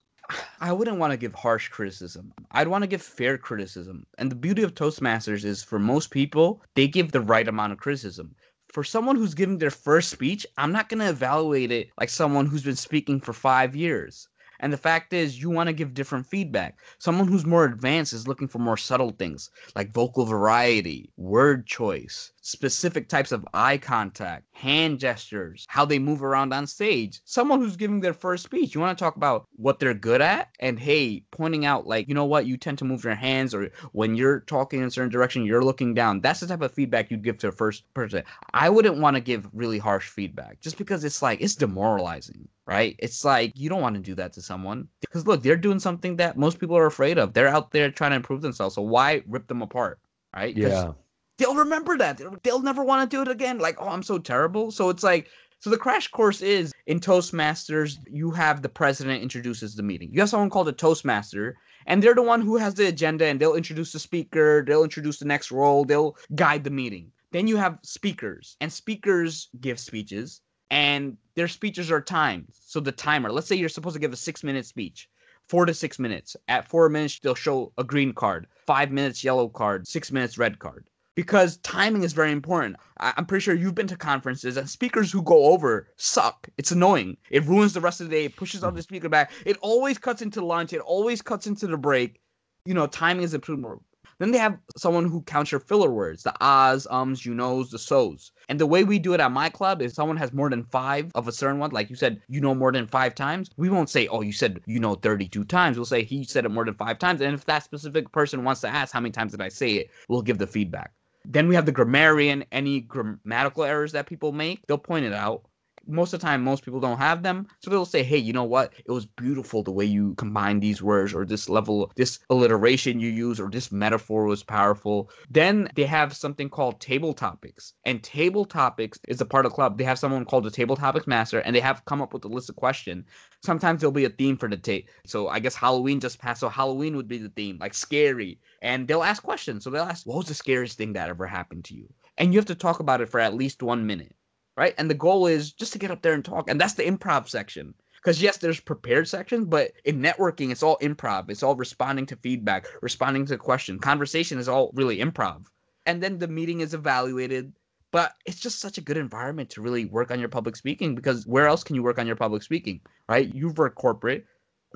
I wouldn't want to give harsh criticism. I'd want to give fair criticism. And the beauty of Toastmasters is for most people, they give the right amount of criticism. For someone who's giving their first speech, I'm not going to evaluate it like someone who's been speaking for 5 years. And the fact is, you want to give different feedback. Someone who's more advanced is looking for more subtle things like vocal variety, word choice, specific types of eye contact, hand gestures, how they move around on stage. Someone who's giving their first speech, you want to talk about what they're good at and, hey, pointing out like, you know what, you tend to move your hands, or when you're talking in a certain direction, you're looking down. That's the type of feedback you'd give to a first person. I wouldn't want to give really harsh feedback just because it's like, it's demoralizing, right? It's like, you don't want to do that to someone because look, they're doing something that most people are afraid of. They're out there trying to improve themselves. So why rip them apart, right? Yeah. They'll remember that. They'll never want to do it again. Like, oh, I'm so terrible. So it's like, so the crash course is in Toastmasters, you have the president introduces the meeting. You have someone called a Toastmaster, and they're the one who has the agenda, and they'll introduce the speaker. They'll introduce the next role. They'll guide the meeting. Then you have speakers, and speakers give speeches, and their speeches are timed. So the timer, let's say you're supposed to give a 6-minute speech. 4 to 6 minutes. At 4 minutes, they'll show a green card. 5 minutes, yellow card. 6 minutes, red card. Because timing is very important. I'm pretty sure you've been to conferences and speakers who go over suck. It's annoying. It ruins the rest of the day. It pushes up the speaker back. It always cuts into lunch. It always cuts into the break. You know, timing is important. Then they have someone who counts your filler words, the ahs, ums, you knows, the so's. And the way we do it at my club is someone has more than 5 of a certain one. Like you said, you know more than 5 times. We won't say, oh, you said, you know, 32 times. We'll say he said it more than 5 times. And if that specific person wants to ask how many times did I say it, we'll give the feedback. Then we have the grammarian, any grammatical errors that people make, they'll point it out. Most of the time, most people don't have them. So they'll say, hey, you know what? It was beautiful the way you combined these words, or this level, this alliteration you use, or this metaphor was powerful. Then they have something called table topics. And table topics is a part of the club. They have someone called the table topics master, and they have come up with a list of questions. Sometimes there'll be a theme for the tape. So I guess Halloween just passed. So Halloween would be the theme, like scary. And they'll ask questions. So they'll ask, what was the scariest thing that ever happened to you? And you have to talk about it for at least 1 minute. Right? And the goal is just to get up there and talk. And that's the improv section. Because yes, there's prepared sections, but in networking, it's all improv. It's all responding to feedback, responding to questions. Conversation is all really improv. And then the meeting is evaluated. But it's just such a good environment to really work on your public speaking, because where else can you work on your public speaking, right? You've worked corporate.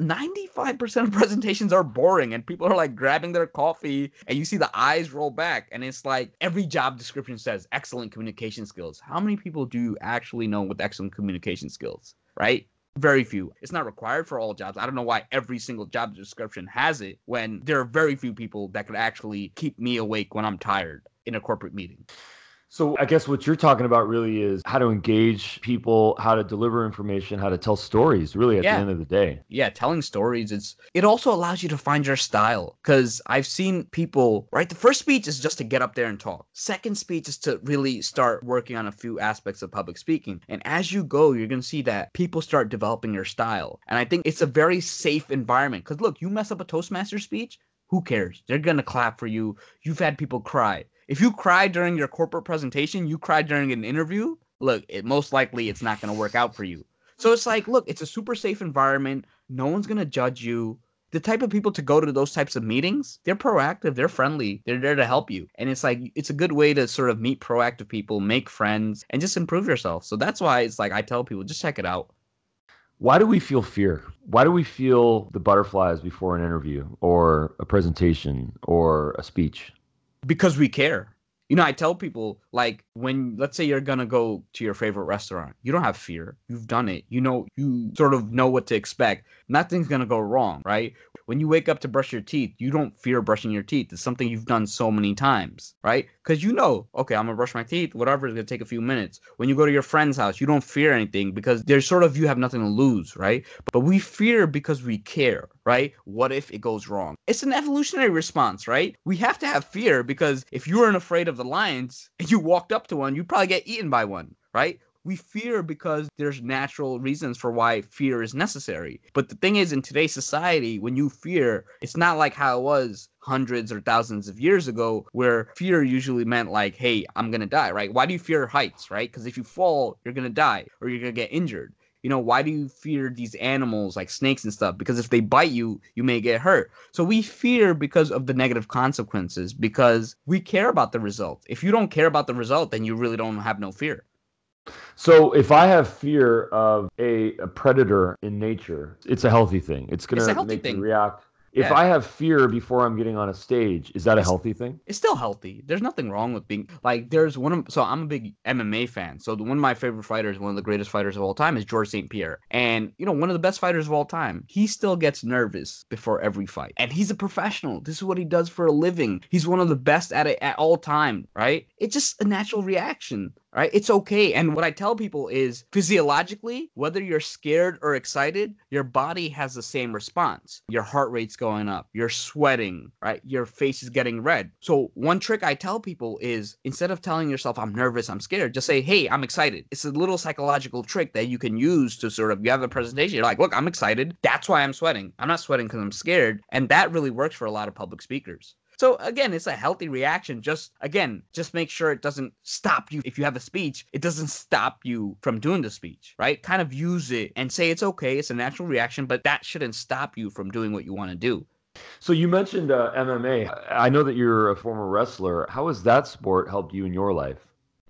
95% of presentations are boring and people are like grabbing their coffee and you see the eyes roll back and it's like every job description says excellent communication skills. How many people do you actually know with excellent communication skills, right? Very few. It's not required for all jobs. I don't know why every single job description has it when there are very few people that could actually keep me awake when I'm tired in a corporate meeting. So I guess what you're talking about really is how to engage people, how to deliver information, how to tell stories really at the end of the day. Yeah, telling stories. It also allows you to find your style, because I've seen people, right? The first speech is just to get up there and talk. Second speech is to really start working on a few aspects of public speaking. And as you go, you're going to see that people start developing your style. And I think it's a very safe environment, because look, you mess up a Toastmaster speech, who cares? They're going to clap for you. You've had people cry. If you cry during your corporate presentation, you cry during an interview, look, most likely it's not going to work out for you. So it's like, look, it's a super safe environment. No one's going to judge you. The type of people to go to those types of meetings, they're proactive, they're friendly, they're there to help you. And it's like, it's a good way to sort of meet proactive people, make friends, and just improve yourself. So that's why it's like, I tell people, just check it out. Why do we feel fear? Why do we feel the butterflies before an interview or a presentation or a speech? Because we care. You know, I tell people, like, when, let's say you're going to go to your favorite restaurant, you don't have fear. You've done it. You know, you sort of know what to expect. Nothing's going to go wrong, right? When you wake up to brush your teeth, you don't fear brushing your teeth. It's something you've done so many times, right? Because you know, okay, I'm going to brush my teeth, whatever, it's going to take a few minutes. When you go to your friend's house, you don't fear anything because there's sort of, you have nothing to lose, right? But we fear because we care, right? What if it goes wrong? It's an evolutionary response, right? We have to have fear because if you weren't afraid of the lions and you walked up to one, you'd probably get eaten by one, right? We fear because there's natural reasons for why fear is necessary. But the thing is, in today's society, when you fear, it's not like how it was hundreds or thousands of years ago, where fear usually meant like, hey, I'm going to die, right? Why do you fear heights, right? Because if you fall, you're going to die or you're going to get injured. You know, why do you fear these animals like snakes and stuff? Because if they bite you, you may get hurt. So we fear because of the negative consequences, because we care about the result. If you don't care about the result, then you really don't have no fear. So if I have fear of a predator in nature, it's a healthy thing. It's going to make me react. If I have fear before I'm getting on a stage, is that a healthy thing? It's still healthy. There's nothing wrong with being like, there's one of, so I'm a big MMA fan. So one of my favorite fighters, one of the greatest fighters of all time is George St. Pierre. And, you know, one of the best fighters of all time, he still gets nervous before every fight. And he's a professional. This is what he does for a living. He's one of the best at it at all time, right? It's just a natural reaction. Right? It's okay. And what I tell people is physiologically, whether you're scared or excited, your body has the same response. Your heart rate's going up. You're sweating, right? Your face is getting red. So one trick I tell people is instead of telling yourself, I'm nervous, I'm scared, just say, hey, I'm excited. It's a little psychological trick that you can use to sort of, you have a presentation. You're like, look, I'm excited. That's why I'm sweating. I'm not sweating because I'm scared. And that really works for a lot of public speakers. So again, it's a healthy reaction. Just make sure it doesn't stop you. If you have a speech, it doesn't stop you from doing the speech, right? Kind of use it and say it's okay. It's a natural reaction, but that shouldn't stop you from doing what you want to do. So you mentioned MMA. I know that you're a former wrestler. How has that sport helped you in your life?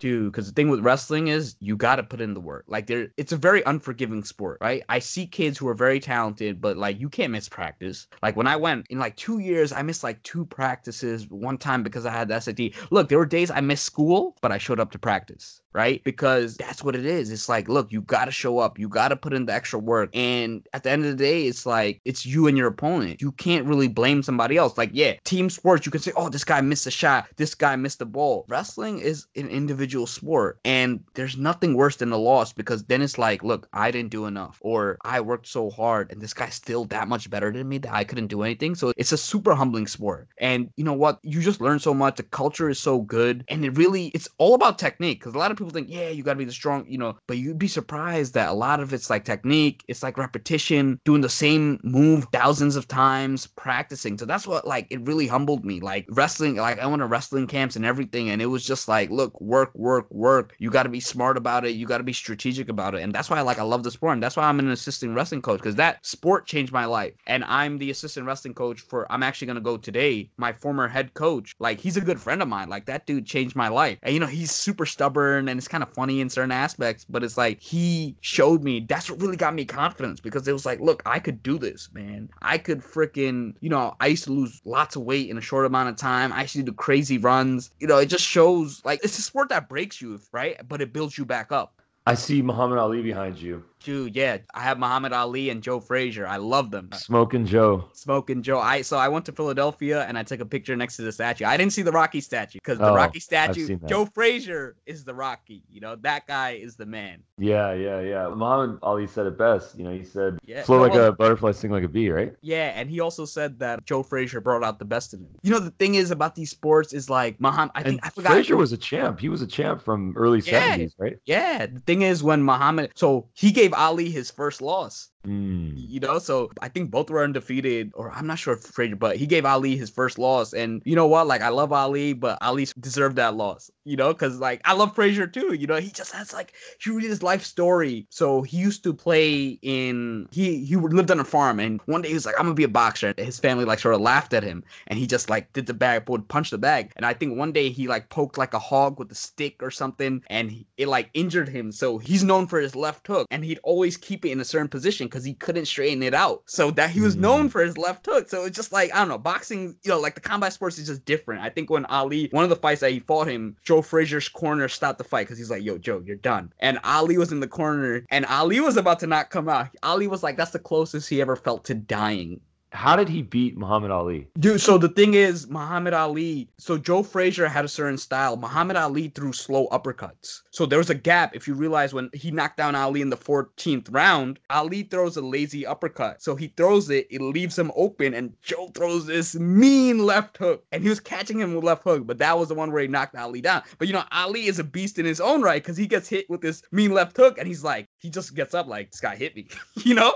Dude, because the thing with wrestling is you got to put in the work. Like, it's a very unforgiving sport, right? I see kids who are very talented, but like you can't miss practice. Like when I went in like 2 years, I missed like 2 practices one time because I had the SAT. Look, there were days I missed school, but I showed up to practice, right? Because that's what it is. It's like, look, you got to show up. You got to put in the extra work. And at the end of the day, it's like, it's you and your opponent. You can't really blame somebody else. Like, yeah, team sports, you can say, oh, this guy missed a shot. This guy missed the ball. Wrestling is an individual sport. And there's nothing worse than a loss because then it's like, look, I didn't do enough or I worked so hard and this guy's still that much better than me that I couldn't do anything. So it's a super humbling sport. And you know what? You just learn so much. The culture is so good. And it's all about technique because a lot of people think, yeah, you got to be the strong, you know, but you'd be surprised that a lot of it's like technique. It's like repetition, doing the same move thousands of times, practicing. So that's what, like, it really humbled me. Like wrestling, like I went to wrestling camps and everything. And it was just like, look, work. You got to be smart about it. You got to be strategic about it. And that's why I love the sport. And that's why I'm an assistant wrestling coach because that sport changed my life. And I'm the assistant wrestling coach I'm actually going to go today. My former head coach, like he's a good friend of mine. Like that dude changed my life. And you know, he's super stubborn and it's kind of funny in certain aspects, but it's like he showed me that's what really got me confidence because it was like, look, I could do this, man. I could freaking, you know, I used to lose lots of weight in a short amount of time. I used to do crazy runs. You know, it just shows like it's a sport that breaks you, right? But it builds you back up. I see Muhammad Ali behind you. Dude, yeah. I have Muhammad Ali and Joe Frazier. I love them. Smoking Joe. So I went to Philadelphia and I took a picture next to the statue. I didn't see the Rocky statue because the Rocky statue, Joe Frazier is the Rocky. You know, that guy is the man. Yeah. Muhammad Ali said it best. You know, he said, flow like a butterfly, sing like a bee, right? Yeah, and he also said that Joe Frazier brought out the best in him. You know, the thing is about these sports is like Muhammad. I forgot. Frazier was a champ. He was a champ from early 70s, right? Yeah. The thing is when Muhammad, so he gave Ali his first loss. You know, so I think both were undefeated, or I'm not sure if Frazier, but he gave Ali his first loss. And you know what? Like, I love Ali, but Ali deserved that loss, you know, because like I love Frazier too. You know, he just has like, you read his life story. So he used to play in, he lived on a farm, and one day he was like, I'm gonna be a boxer. And his family like sort of laughed at him, and he just like did the bag, punched the bag. And I think one day he like poked like a hog with a stick or something, and it like injured him. So he's known for his left hook, and he'd always keep it in a certain position. because he couldn't straighten it out. So that he was known for his left hook. So it's just like, I don't know, boxing, you know, like the combat sports is just different. I think when Ali, one of the fights that he fought him, Joe Frazier's corner stopped the fight because he's like, yo, Joe, you're done. And Ali was in the corner and Ali was about to not come out. Ali was like, that's the closest he ever felt to dying. How did he beat Muhammad Ali? Dude, so the thing is, Muhammad Ali, so Joe Frazier had a certain style. Muhammad Ali threw slow uppercuts. So there was a gap. If you realize when he knocked down Ali in the 14th round, Ali throws a lazy uppercut. So he throws it, it leaves him open, and Joe throws this mean left hook. And he was catching him with left hook, but that was the one where he knocked Ali down. But, you know, Ali is a beast in his own right because he gets hit with this mean left hook, and he's like, he just gets up like, this guy hit me, you know?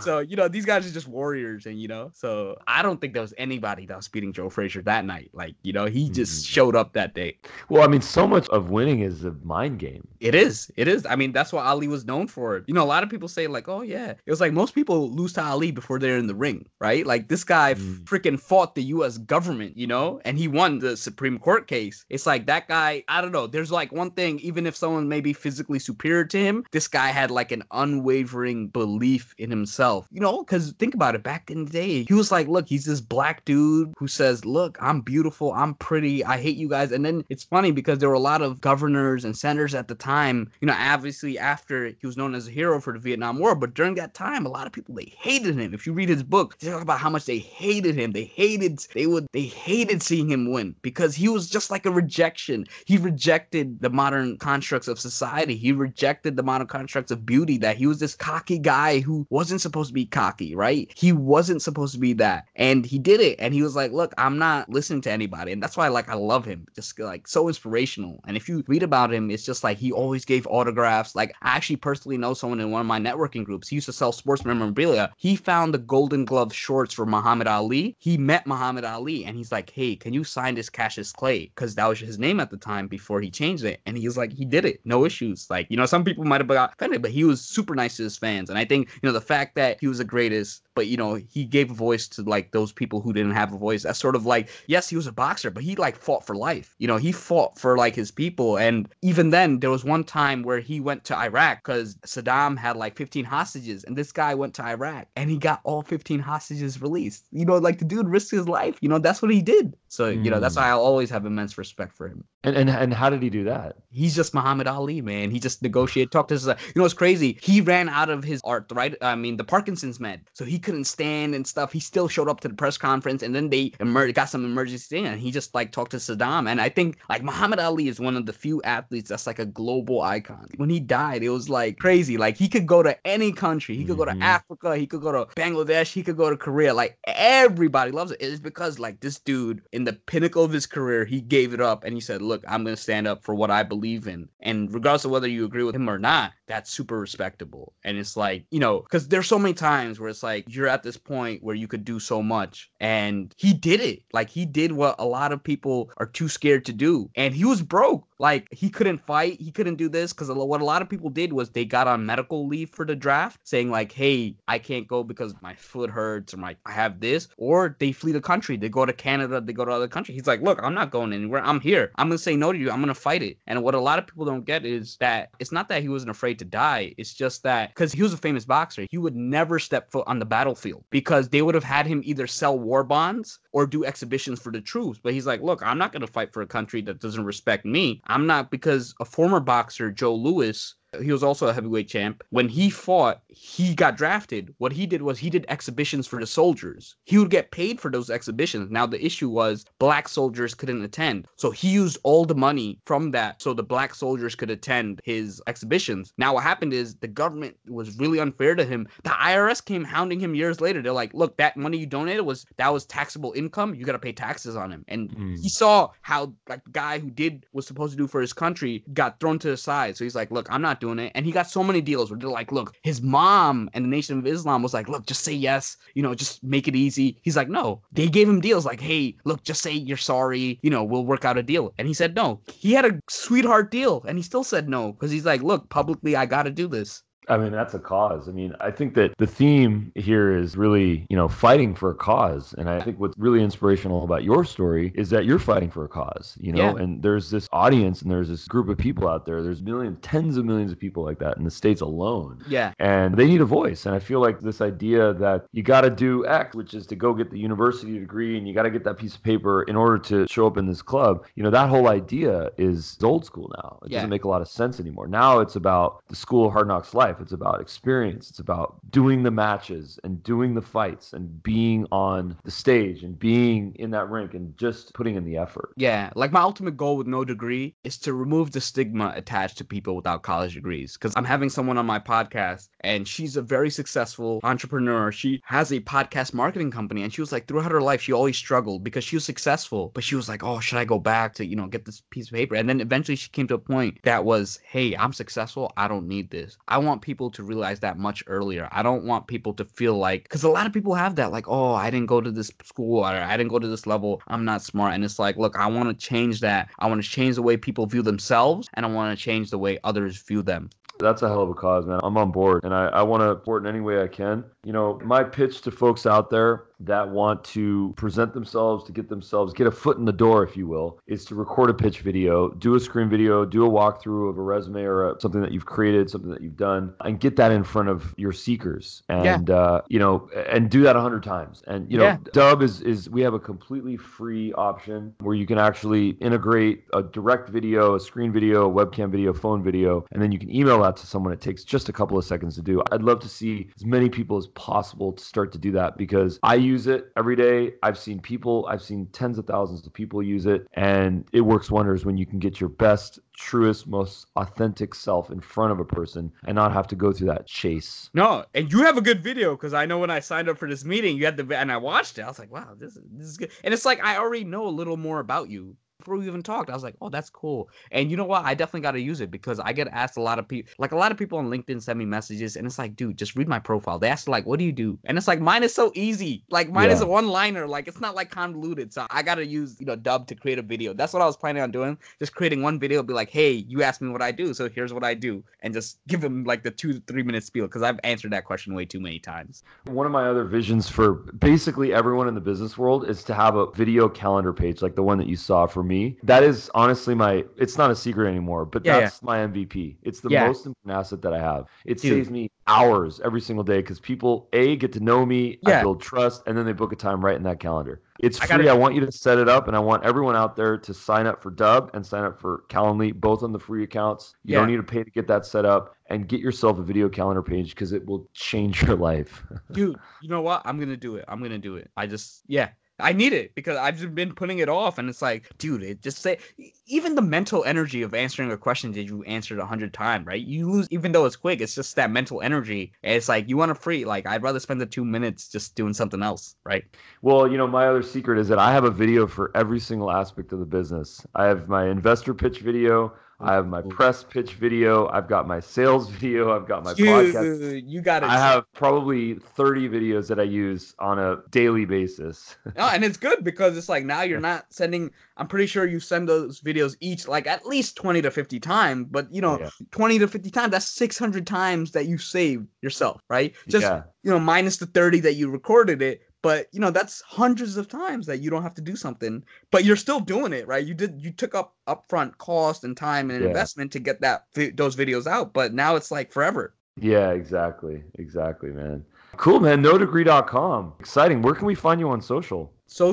So, you know, these guys are just warriors, and, you know, so I don't think there was anybody that was beating Joe Frazier that night. Like, you know, he just showed up that day. Well, I mean, so much of winning is a mind game. It is. It is. I mean, that's what Ali was known for. You know, a lot of people say like, oh, yeah. It was like most people lose to Ali before they're in the ring, right? Like this guy freaking fought the U.S. government, you know, and he won the Supreme Court case. It's like that guy, I don't know. There's like one thing, even if someone may be physically superior to him, this guy had like an unwavering belief in himself, you know, because think about it. Back in the day, he was like, look, he's this black dude who says, look, I'm beautiful, I'm pretty, I hate you guys. And then it's funny because there were a lot of governors and senators at the time, you know, obviously after he was known as a hero for the Vietnam War, but during that time, a lot of people, they hated him. If you read his book, they talk about how much they hated him. They hated seeing him win because he was just like a rejection. He rejected the modern constructs of society. He rejected the modern constructs of beauty, that he was this cocky guy who wasn't supposed to be cocky, right? He wasn't supposed to be that, and he did it, and he was like, look, I'm not listening to anybody. And that's why, like, I love him, just like so inspirational. And if you read about him, it's just like he always gave autographs. Like, I actually personally know someone in one of my networking groups, he used to sell sports memorabilia. He found the Golden Glove shorts for Muhammad Ali. He met Muhammad Ali and he's like, hey, can you sign this Cassius Clay, because that was his name at the time before he changed it. And he was like, he did it, no issues. Like, you know, some people might have got offended, but he was super nice to his fans. And I think, you know, the fact that he was the greatest, but, you know, he gave a voice to like those people who didn't have a voice. That's sort of like, yes, he was a boxer, but he like fought for life. You know, he fought for like his people. And even then, there was one time where he went to Iraq because Saddam had like 15 hostages, and this guy went to Iraq and he got all 15 hostages released. You know, like the dude risked his life. You know, that's what he did. So, you know, that's why I'll always have immense respect for him. And how did he do that? He's just Muhammad Ali, man. He just negotiated, talked to his, you know, it's crazy. He ran out of his arthritis, I mean, the Parkinson's med. So he couldn't stand and stuff. He still showed up to the press conference, and then they got some emergency thing, and he just like talked to Saddam. And I think like Muhammad Ali is one of the few athletes that's like a global icon. When he died, it was like crazy. Like he could go to any country. He could go to Africa. He could go to Bangladesh. He could go to Korea. Like everybody loves it. It's because like this dude in the pinnacle of his career, he gave it up and he said, look, I'm going to stand up for what I believe in. And regardless of whether you agree with him or not, that's super respectable. And it's like, you know, because there's so many times where it's like you're at this point where you could do so much, and he did it. Like he did what a lot of people are too scared to do, and he was broke. Like he couldn't fight, he couldn't do this, because what a lot of people did was they got on medical leave for the draft, saying like, hey, I can't go because my foot hurts, or I have this, or they flee the country, they go to Canada, they go to other countries. He's like, look, I'm not going anywhere, I'm here, I'm gonna say no to you, I'm gonna fight it. And what a lot of people don't get is that it's not that he wasn't afraid to die, it's just that because he was a famous boxer, he would never step foot on the battlefield because they would have had him either sell war bonds or do exhibitions for the troops. But he's like, look, I'm not gonna fight for a country that doesn't respect me. I'm not, because a former boxer, Joe Lewis, he was also a heavyweight champ. When he fought, he got drafted. What he did was he did exhibitions for the soldiers. He would get paid for those exhibitions. Now, the issue was black soldiers couldn't attend. So he used all the money from that so the black soldiers could attend his exhibitions. Now, what happened is the government was really unfair to him. The IRS came hounding him years later. They're like, look, that money you donated was taxable income. You got to pay taxes on him. And he saw how like the guy who did was supposed to do for his country got thrown to the side. So he's like, look, I'm not doing it. And he got so many deals where they're like, look, his mom and the Nation of Islam was like, look, just say yes, you know, just make it easy. He's like, no. They gave him deals like, hey, look, just say you're sorry, you know, we'll work out a deal. And he said no. He had a sweetheart deal and he still said no because he's like, look, publicly I gotta do this. I mean, that's a cause. I mean, I think that the theme here is really, you know, fighting for a cause. And I think what's really inspirational about your story is that you're fighting for a cause, you know, yeah. And there's this audience and there's this group of people out there. There's millions, tens of millions of people like that in the States alone. Yeah. And they need a voice. And I feel like this idea that you got to do X, which is to go get the university degree and you got to get that piece of paper in order to show up in this club. You know, that whole idea is old school now. It doesn't make a lot of sense anymore. Now it's about the school of hard knocks life. It's about experience. It's about doing the matches and doing the fights and being on the stage and being in that rink and just putting in the effort. Yeah. Like my ultimate goal with No Degree is to remove the stigma attached to people without college degrees. Because I'm having someone on my podcast and she's a very successful entrepreneur. She has a podcast marketing company. And she was like, throughout her life, she always struggled because she was successful. But she was like, oh, should I go back to, you know, get this piece of paper? And then eventually she came to a point that was, hey, I'm successful. I don't need this. I want people to realize that much earlier. I don't want people to feel like, because a lot of people have that, like, oh, I didn't go to this school, or I didn't go to this level, I'm not smart. And it's like, look, I want to change that. I want to change the way people view themselves, and I want to change the way others view them. That's a hell of a cause, man. I'm on board, and I want to support in any way I can. You know, my pitch to folks out there that want to present themselves, to get a foot in the door, if you will, is to record a pitch video, do a screen video, do a walkthrough of a resume or something that you've created, something that you've done, and get that in front of your seekers. And, you know, and do that 100 times. And, you know, Dub is we have a completely free option where you can actually integrate a direct video, a screen video, a webcam video, phone video, and then you can email that to someone. It takes just a couple of seconds to do. I'd love to see as many people as possible to start to do that, because I use it every day. I've seen tens of thousands of people use it, and it works wonders when you can get your best, truest, most authentic self in front of a person and not have to go through that chase. No, and you have a good video, because I know when I signed up for this meeting, you had the, and I watched it. I was like, wow, this is good. And it's like, I already know a little more about you before we even talked. I was like, oh, that's cool. And you know what? I definitely got to use it, because I get asked a lot of people, like a lot of people on LinkedIn send me messages, and it's like, dude, just read my profile. They ask like, what do you do? And it's like, mine is so easy. Like mine is a one-liner. Like it's not like convoluted. So I got to use, you know, Dub to create a video. That's what I was planning on doing. Just creating one video, be like, hey, you asked me what I do, so here's what I do. And just give them like the 2 to 3 minute spiel, because I've answered that question way too many times. One of my other visions for basically everyone in the business world is to have a video calendar page, like the one that you saw for me. That is honestly it's not a secret anymore, but that's my MVP. It's the most important asset that I have. It saves me hours every single day, because people get to know me, I build trust, and then they book a time right in that calendar. It's free. I want you to set it up, and I want everyone out there to sign up for Dub and sign up for Calendly, both on the free accounts. You don't need to pay to get that set up, and get yourself a video calendar page, because it will change your life. Dude, you know what? I'm going to do it. I need it, because I've just been putting it off, and it's like, dude, even the mental energy of answering a question that you answered 100 times, right? You lose, even though it's quick, it's just that mental energy. And it's like, you want a free, like, I'd rather spend the 2 minutes just doing something else, right? Well, you know, my other secret is that I have a video for every single aspect of the business. I have my investor pitch video. I have my press pitch video. I've got my sales video. I've got my podcast. You got it. I have probably 30 videos that I use on a daily basis. No, and it's good, because it's like, now you're not sending, I'm pretty sure you send those videos each like at least 20 to 50 times, but you know, 20 to 50 times, that's 600 times that you saved yourself, right? Just, you know, minus the 30 that you recorded it. But, you know, that's hundreds of times that you don't have to do something, but you're still doing it, right? You took up upfront cost and time and investment to get those videos out, but now it's like forever. Yeah, exactly. Exactly, man. Cool, man. Nodegree.com. Exciting. Where can we find you on social? So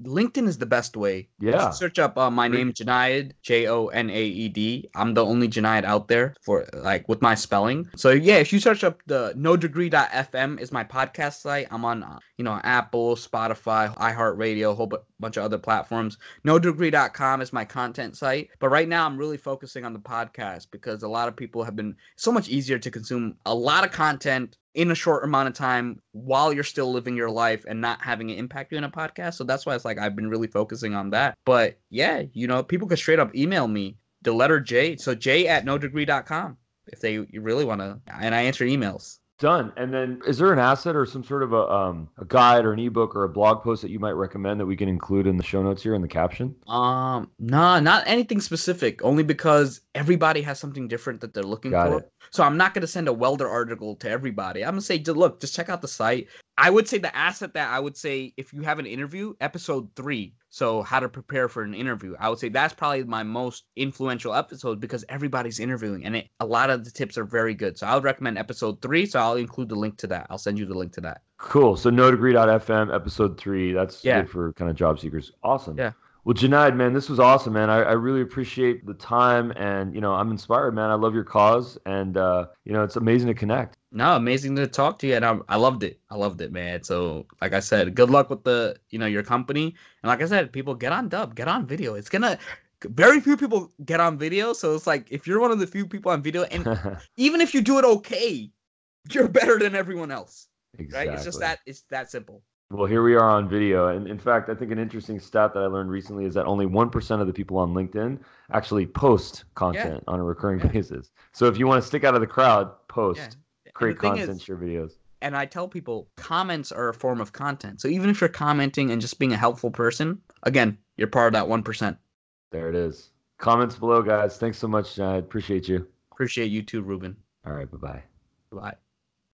LinkedIn is the best way. Yeah. Search up my name, Junaid, Jonaed. I'm the only Junaid out there for like with my spelling. So yeah, if you search up the nodegree.fm is my podcast site. I'm on, you know, Apple, Spotify, iHeartRadio, a whole bunch of other platforms. Nodegree.com is my content site. But right now I'm really focusing on the podcast, because a lot of people have been so much easier to consume a lot of content in a short amount of time while you're still living your life and not having it impact you in a podcast. So that's why it's like I've been really focusing on that. But yeah, you know, people could straight up email me the letter J. So J@nodegree.com if they really want to. And I answer emails. Done. And then is there an asset or some sort of a guide or an ebook or a blog post that you might recommend that we can include in the show notes here in the caption? No, not anything specific, only because everybody has something different that they're looking for. So I'm not going to send a welder article to everybody. I'm going to say, look, just check out the site. I would say the asset that I would say, if you have an interview, episode 3, so how to prepare for an interview, I would say that's probably my most influential episode because everybody's interviewing and a lot of the tips are very good. So I would recommend episode 3. So I'll include the link to that. I'll send you the link to that. Cool. So nodegree.fm, episode 3. That's good for kind of job seekers. Awesome. Yeah. Well, Junaid, man, this was awesome, man. I really appreciate the time and, you know, I'm inspired, man. I love your cause and, you know, it's amazing to connect. No, amazing to talk to you. And I loved it. I loved it, man. So like I said, good luck with the, you know, your company. And like I said, people get on Dub, get on video. It's going to, very few people get on video. So it's like, if you're one of the few people on video and even if you do it okay, you're better than everyone else. Exactly. Right? It's just that, it's that simple. Well, here we are on video. And in fact, I think an interesting stat that I learned recently is that only 1% of the people on LinkedIn actually post content on a recurring basis. So if you want to stick out of the crowd, post, create content, share videos. And I tell people comments are a form of content. So even if you're commenting and just being a helpful person, again, you're part of that 1%. There it is. Comments below, guys. Thanks so much, Junaid. Appreciate you. Appreciate you too, Ruben. All right. Bye-bye. Bye.